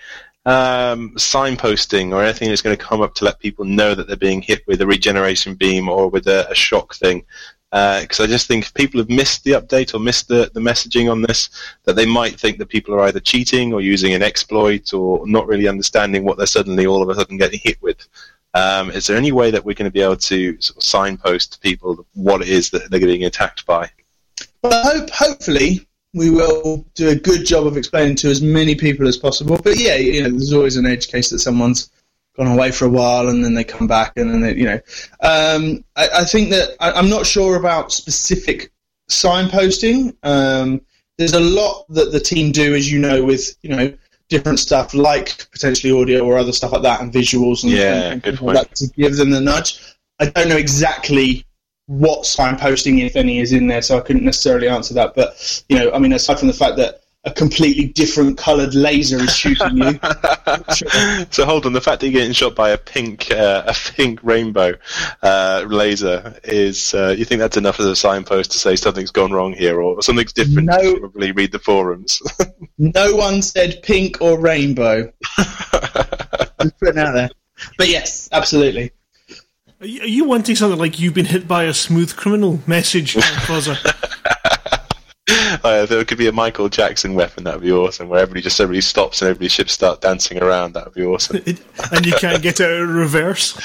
um, signposting or anything that's going to come up to let people know that they're being hit with a regeneration beam or with a, a shock thing? Because uh, I just think if people have missed the update or missed the, the messaging on this, that they might think that people are either cheating or using an exploit or not really understanding what they're suddenly all of a sudden getting hit with. Um, is there any way that we're going to be able to sort of signpost to people what it is that they're getting attacked by? Well, I hope, hopefully we will do a good job of explaining to as many people as possible. But yeah, you know, there's always an edge case that someone's gone away for a while and then they come back and then they, you know. Um, I, I think that I, I'm not sure about specific signposting. Um, there's a lot that the team do, as you know, with, you know, different stuff like potentially audio or other stuff like that and visuals and, yeah, and, and good point. Like to give them the nudge. I don't know exactly what signposting, if any, is in there, so I couldn't necessarily answer that. But, you know, I mean, aside from the fact that a completely different coloured laser is shooting you. So hold on, the fact that you're getting shot by a pink uh, a pink rainbow uh, laser is, uh, you think that's enough as a signpost to say something's gone wrong here or something's different? No, you probably read the forums. No one said pink or rainbow. Just putting out there. But yes, absolutely. Are you wanting something like "you've been hit by a smooth criminal" message, Fozza? Uh, if there could be a Michael Jackson weapon, that would be awesome, where everybody just everybody stops and everybody's ships start dancing around. That would be awesome. And you can't get out of reverse.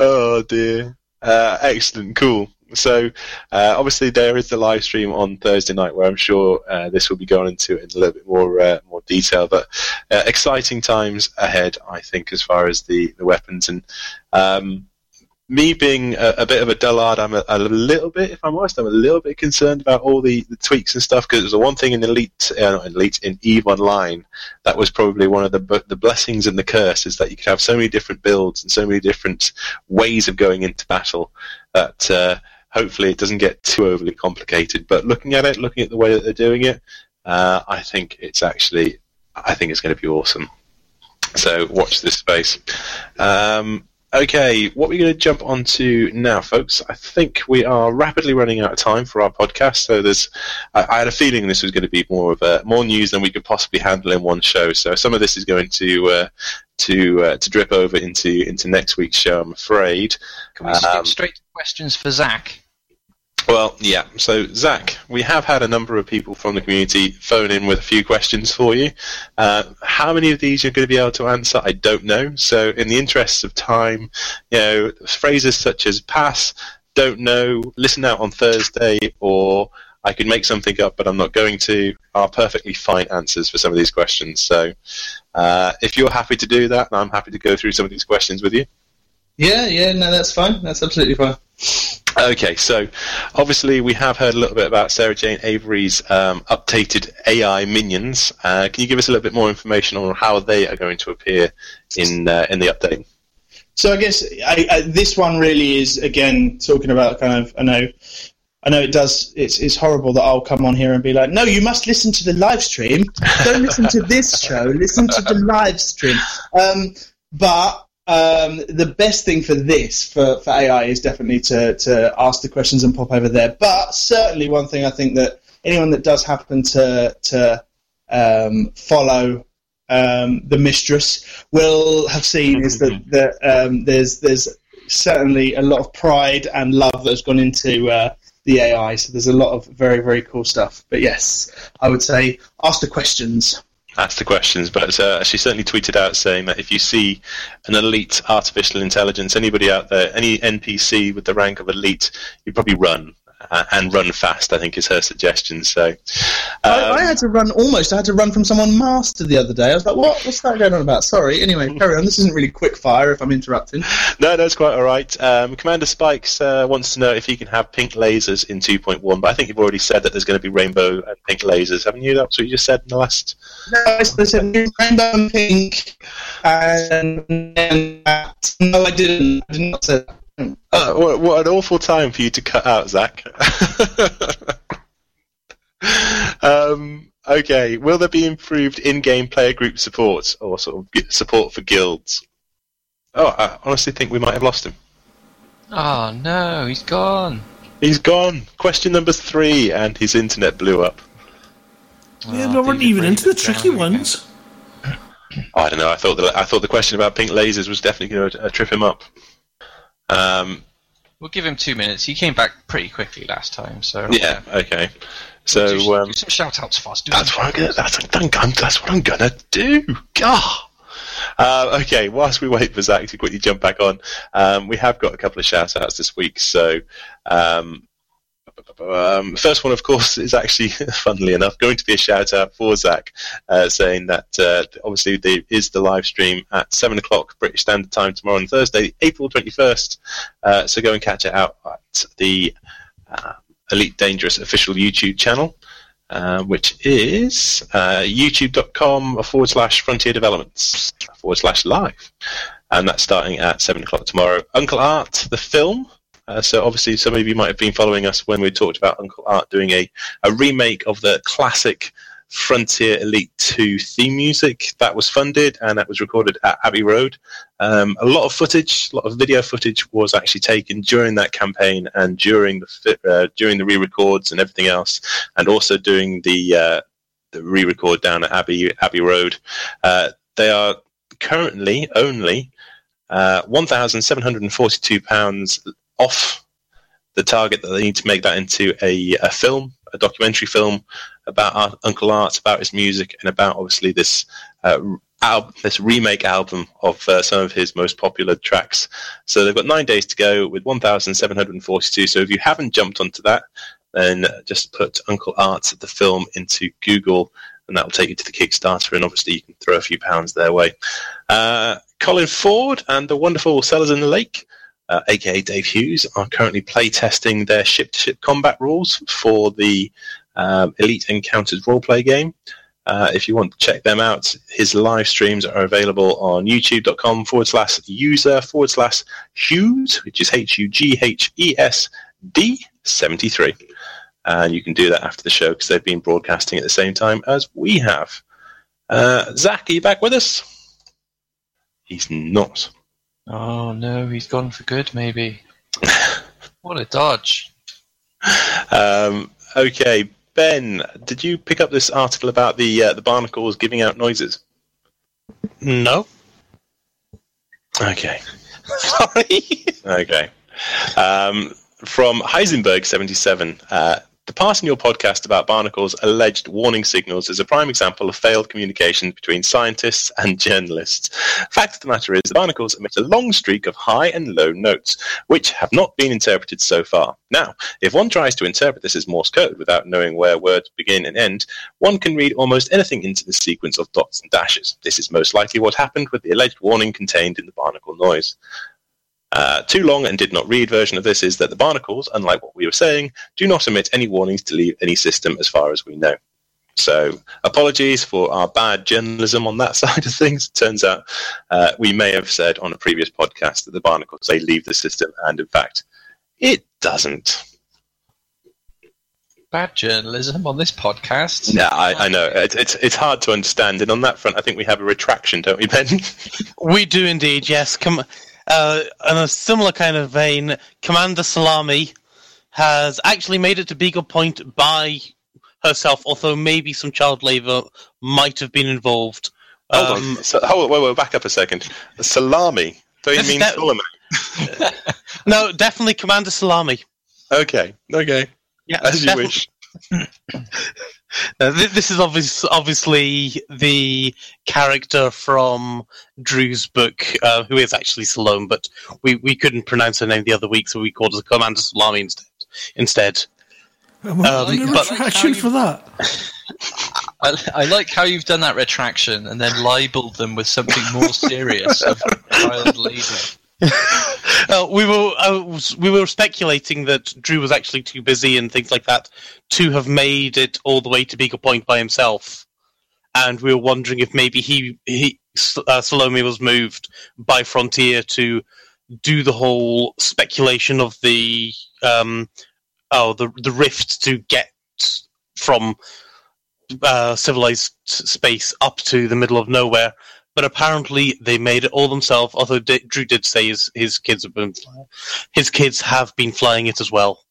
Oh, dear. Uh, excellent. Cool. So, uh, obviously, there is the live stream on Thursday night, where I'm sure uh, this will be going into in a little bit more uh, more detail. But uh, exciting times ahead, I think, as far as the, the weapons. And Um, me being a, a bit of a dullard, I'm a, a little bit, if I'm honest, I'm a little bit concerned about all the, the tweaks and stuff, because it was the one thing in Elite, uh, not Elite, in EVE Online, that was probably one of the the blessings and the curse, is that you could have so many different builds and so many different ways of going into battle that uh, hopefully it doesn't get too overly complicated. But looking at it, looking at the way that they're doing it, uh, I think it's actually, I think it's going to be awesome. So watch this space. Um... Okay, what we're going to jump on to now, folks, I think we are rapidly running out of time for our podcast, so there's, I, I had a feeling this was going to be more of a, more news than we could possibly handle in one show, so some of this is going to uh, to uh, to drip over into, into next week's show, I'm afraid. Can we skip um, straight to questions for Zach? Well, yeah, so Zach, we have had a number of people from the community phone in with a few questions for you. Uh, how many of these you're going to be able to answer, I don't know. So in the interests of time, you know, phrases such as pass, don't know, listen out on Thursday, or I could make something up but I'm not going to, are perfectly fine answers for some of these questions. So uh, if you're happy to do that, I'm happy to go through some of these questions with you. Yeah, yeah, no, that's fine. That's absolutely fine. Okay, so obviously we have heard a little bit about Sarah Jane Avery's um, updated A I minions. Uh, can you give us a little bit more information on how they are going to appear in uh, in the update? So I guess I, I, this one really is again talking about kind of I know I know it does it's it's horrible that I'll come on here and be like, no, you must listen to the live stream. Don't listen to this show. Listen to the live stream. Um, but Um, the best thing for this, for, for A I, is definitely to, to ask the questions and pop over there. But certainly one thing I think that anyone that does happen to to um, follow um, the mistress will have seen is that, that um, there's there's certainly a lot of pride and love that's gone into uh, the A I. So there's a lot of very, very cool stuff. But yes, I would say ask the questions. Ask the questions, but uh, she certainly tweeted out saying that if you see an elite artificial intelligence, anybody out there, any N P C with the rank of elite, you'd probably run, uh, and run fast, I think is her suggestion. So, um, I, I had to run almost, I had to run from someone master the other day. I was like, what? What's that going on about? Sorry, anyway, carry on. This isn't really quick fire if I'm interrupting. No, that's quite all right. Um, Commander Spikes uh, wants to know if he can have pink lasers in two point one, but I think you've already said that there's going to be rainbow and pink lasers, haven't you? That's what you just said in the last... No, so they said rainbow and pink, and then that. No, I didn't. I did not say that. Uh, what, what an awful time for you to cut out, Zach. um, okay, will there be improved in-game player group support, or sort of support for guilds? Oh, I honestly think we might have lost him. Oh no, he's gone. He's gone. Question number three, and his internet blew up. Well, yeah, but I wasn't even into the tricky ones. I don't know. I thought the I thought the question about pink lasers was definitely going to trip him up. Um, we'll give him two minutes. He came back pretty quickly last time, so yeah. yeah. Okay. So do, um, do some shout outs fast. Do that's what I'm gonna. That's, that's what I'm gonna do. God. Uh, okay, whilst we wait for Zach to quickly jump back on, um, we have got a couple of shout-outs this week. So, um, um, first one, of course, is actually, funnily enough, going to be a shout-out for Zach, uh, saying that uh, obviously there is the live stream at seven o'clock British Standard Time tomorrow on Thursday, April twenty-first. Uh, so go and catch it out at the uh, Elite Dangerous official YouTube channel, Uh, which is uh, youtube.com forward slash Frontier Developments forward slash live. And that's starting at seven o'clock tomorrow. Uncle Art, the film. Uh, so obviously some of you might have been following us when we talked about Uncle Art doing a, a remake of the classic Frontier Elite two theme music. That was funded and that was recorded at Abbey Road. Um, a lot of footage, a lot of video footage was actually taken during that campaign and during the uh, during the re-records and everything else, and also doing the uh, the re-record down at Abbey Abbey Road. Uh, they are currently only uh, one thousand seven hundred forty-two pounds off the target that they need to make that into a, a film, a documentary film about our Uncle Art, about his music, and about obviously this uh, al- this remake album of uh, some of his most popular tracks. So they've got nine days to go with one thousand seven hundred forty-two. So if you haven't jumped onto that, then just put Uncle Art the film into Google, and that will take you to the Kickstarter, and obviously you can throw a few pounds their way. Uh, Colin Ford and the wonderful Sellers in the Lake, uh, aka Dave Hughes, are currently playtesting their ship-to-ship combat rules for the Um, Elite Encounters roleplay game. Uh, if you want to check them out, his live streams are available on youtube.com forward slash user forward slash Hughes, which is H U G H E S D seventy-three. And you can do that after the show because they've been broadcasting at the same time as we have. Uh, Zach, are you back with us? He's not. Oh, no, he's gone for good, maybe. What a dodge. Um, okay. Ben, did you pick up this article about the uh, the barnacles giving out noises? No. Okay. Sorry. Okay. Um, from Heisenberg seventy-seven, uh, the part in your podcast about barnacles' alleged warning signals is a prime example of failed communication between scientists and journalists. Fact of the matter is, the barnacles emit a long streak of high and low notes, which have not been interpreted so far. Now, if one tries to interpret this as Morse code without knowing where words begin and end, one can read almost anything into this sequence of dots and dashes. This is most likely what happened with the alleged warning contained in the barnacle noise. Uh, too long and did not read version of this is that the barnacles, unlike what we were saying, do not emit any warnings to leave any system as far as we know. So apologies for our bad journalism on that side of things. It turns out uh, we may have said on a previous podcast that the barnacles, they leave the system, and in fact it doesn't. Bad journalism on this podcast? Yeah, I, I know. It, it's it's hard to understand, and on that front I think we have a retraction, don't we, Ben? We do indeed, yes. Come on. Uh, in a similar kind of vein, Commander Salami has actually made it to Beagle Point by herself, although maybe some child labour might have been involved. Hold um, on, so, hold, wait, wait, back up a second. Salami? Don't you mean de- Salami? No, definitely Commander Salami. Okay, okay. Yeah, as you def- wish. Now, th- this is obvious, obviously the character from Drew's book, uh, who is actually Salome, but we, we couldn't pronounce her name the other week, so we called her Commander Salami instead. instead. Um, I like retraction for that. I, I like how you've done that retraction and then libelled them with something more serious of child labour. uh, we were uh, we were speculating that Drew was actually too busy and things like that to have made it all the way to Beagle Point by himself, and we were wondering if maybe he he uh, Salome was moved by Frontier to do the whole speculation of the um oh the the rift to get from uh, civilized space up to the middle of nowhere. but apparently they made it all themselves, although D- Drew did say his, his kids have been flying. His kids have been flying it as well.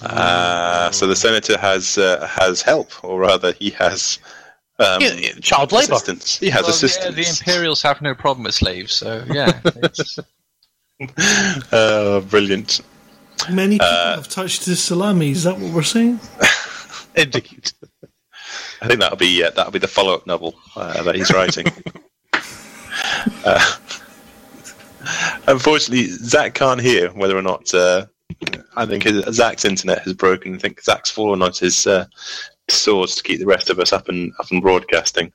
Ah, uh, so the senator has uh, has help, or rather he has um, yeah, child labour. He has well, assistance. The, the Imperials have no problem with slaves, so yeah. It's... uh, brilliant. Many people uh, have touched the salami. Is that what we're saying? Indeed. I think that'll be uh, that'll be the follow-up novel uh, that he's writing. uh, unfortunately, Zach can't hear whether or not. Uh, I think his, Zach's internet has broken. I think Zach's fallen on his uh, swords to keep the rest of us up and up and broadcasting.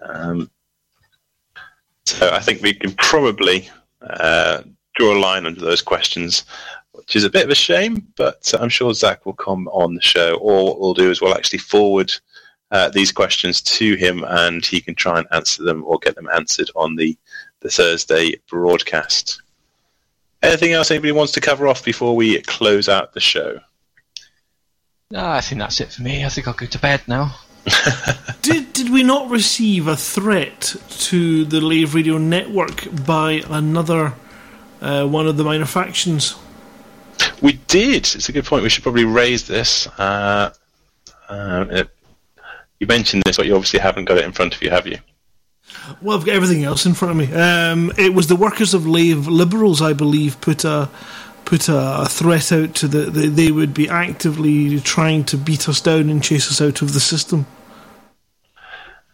Um, so I think we can probably uh, draw a line under those questions, which is a bit of a shame, but I'm sure Zach will come on the show, or what we'll do is we'll actually forward uh, these questions to him and he can try and answer them or get them answered on the, the Thursday broadcast. Anything else anybody wants to cover off before we close out the show? No, I think that's it for me. I think I'll go to bed now. did did we not receive a threat to the Lave Radio network by another uh, one of the minor factions? We did. It's a good point. We should probably raise this. Uh, uh, it, you mentioned this, but you obviously haven't got it in front of you, have you? Well, I've got everything else in front of me. Um, it was the workers of Lave Liberals, I believe, put a put a, a threat out to the, the they would be actively trying to beat us down and chase us out of the system.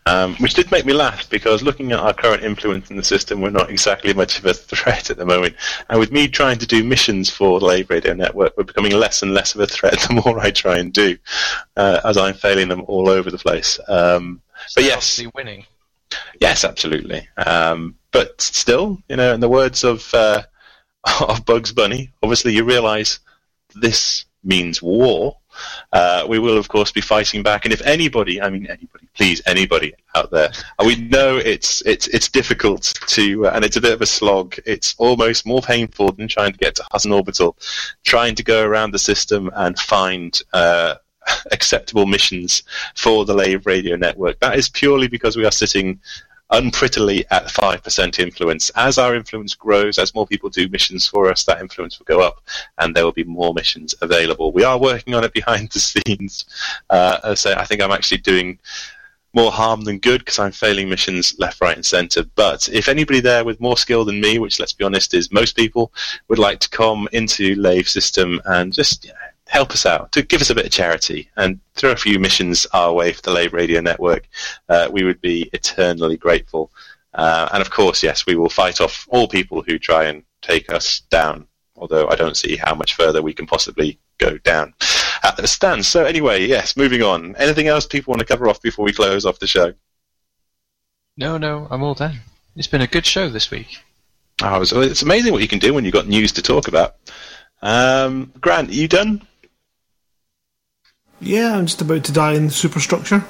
Um, which did make me laugh, because looking at our current influence in the system, we're not exactly much of a threat at the moment. And with me trying to do missions for the Lave Radio Network, we're becoming less and less of a threat the more I try and do, uh, as I'm failing them all over the place. Um, so but yes, winning. Yes, absolutely. Um, but still, you know, in the words of uh, of Bugs Bunny, obviously you realise this means war. Uh, we will, of course, be fighting back. And if anybody, I mean anybody, please, anybody out there, we know it's it's it's difficult to, uh, and it's a bit of a slog. It's almost more painful than trying to get to Husson Orbital, trying to go around the system and find uh, acceptable missions for the Lave Radio Network. That is purely because we are sitting unprettily at five percent influence. As our influence grows, as more people do missions for us, that influence will go up and there will be more missions available. We are working on it behind the scenes. Uh, so I think I'm actually doing more harm than good because I'm failing missions left, right and centre. But if anybody there with more skill than me, which let's be honest is most people, would like to come into Lave system and just, you know, help us out, to give us a bit of charity and throw a few missions our way for the Lave Radio Network, uh, we would be eternally grateful. Uh, and of course, yes, we will fight off all people who try and take us down, although I don't see how much further we can possibly go down at the stand. So anyway, yes, moving on. Anything else people want to cover off before we close off the show? No, no, I'm all done. It's been a good show this week. Oh, it's amazing what you can do when you've got news to talk about. Um, Grant, are you done? Yeah, I'm just about to die in the superstructure.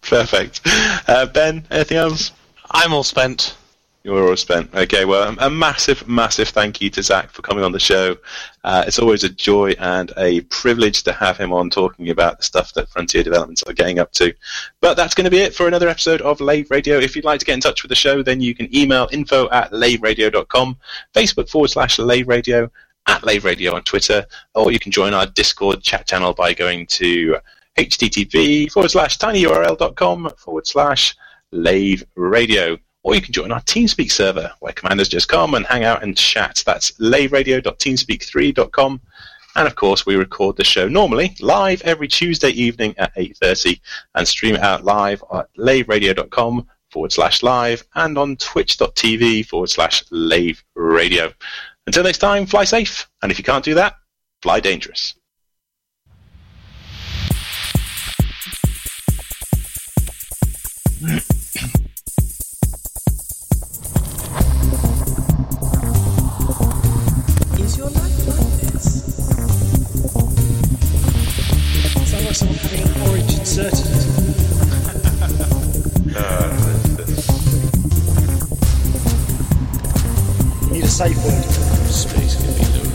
Perfect. Uh, Ben, anything else? I'm all spent. You're all spent. Okay, well, a massive, massive thank you to Zach for coming on the show. Uh, it's always a joy and a privilege to have him on talking about the stuff that Frontier Developments are getting up to. But that's going to be it for another episode of Lave Radio. If you'd like to get in touch with the show, then you can email info at laveradio.com, Facebook forward slash Lave Radio, at Lave Radio on Twitter, or you can join our Discord chat channel by going to http forward slash tinyurl.com forward slash Lave Radio. Or you can join our TeamSpeak server, where commanders just come and hang out and chat. That's laveradio.teamspeak three dot com. And, of course, we record the show normally live every Tuesday evening at eight thirty and stream it out live at laveradio.com forward slash live and on twitch.tv forward slash Lave Radio. Until next time, fly safe, and if you can't do that, fly dangerous. Is your life like this? Sounds like someone having an origin certain. uh, you need a safe word. Space can be lonely.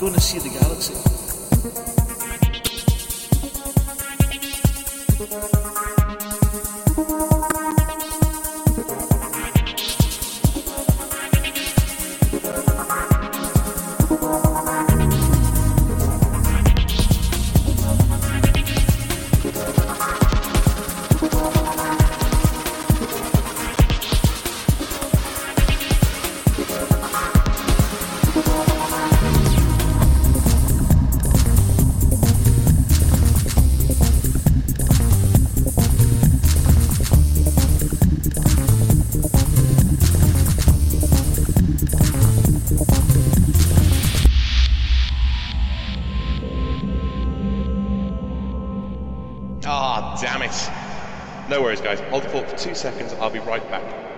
going to see the galaxy. Damn it. No worries, guys. Hold the fort for two seconds. I'll be right back.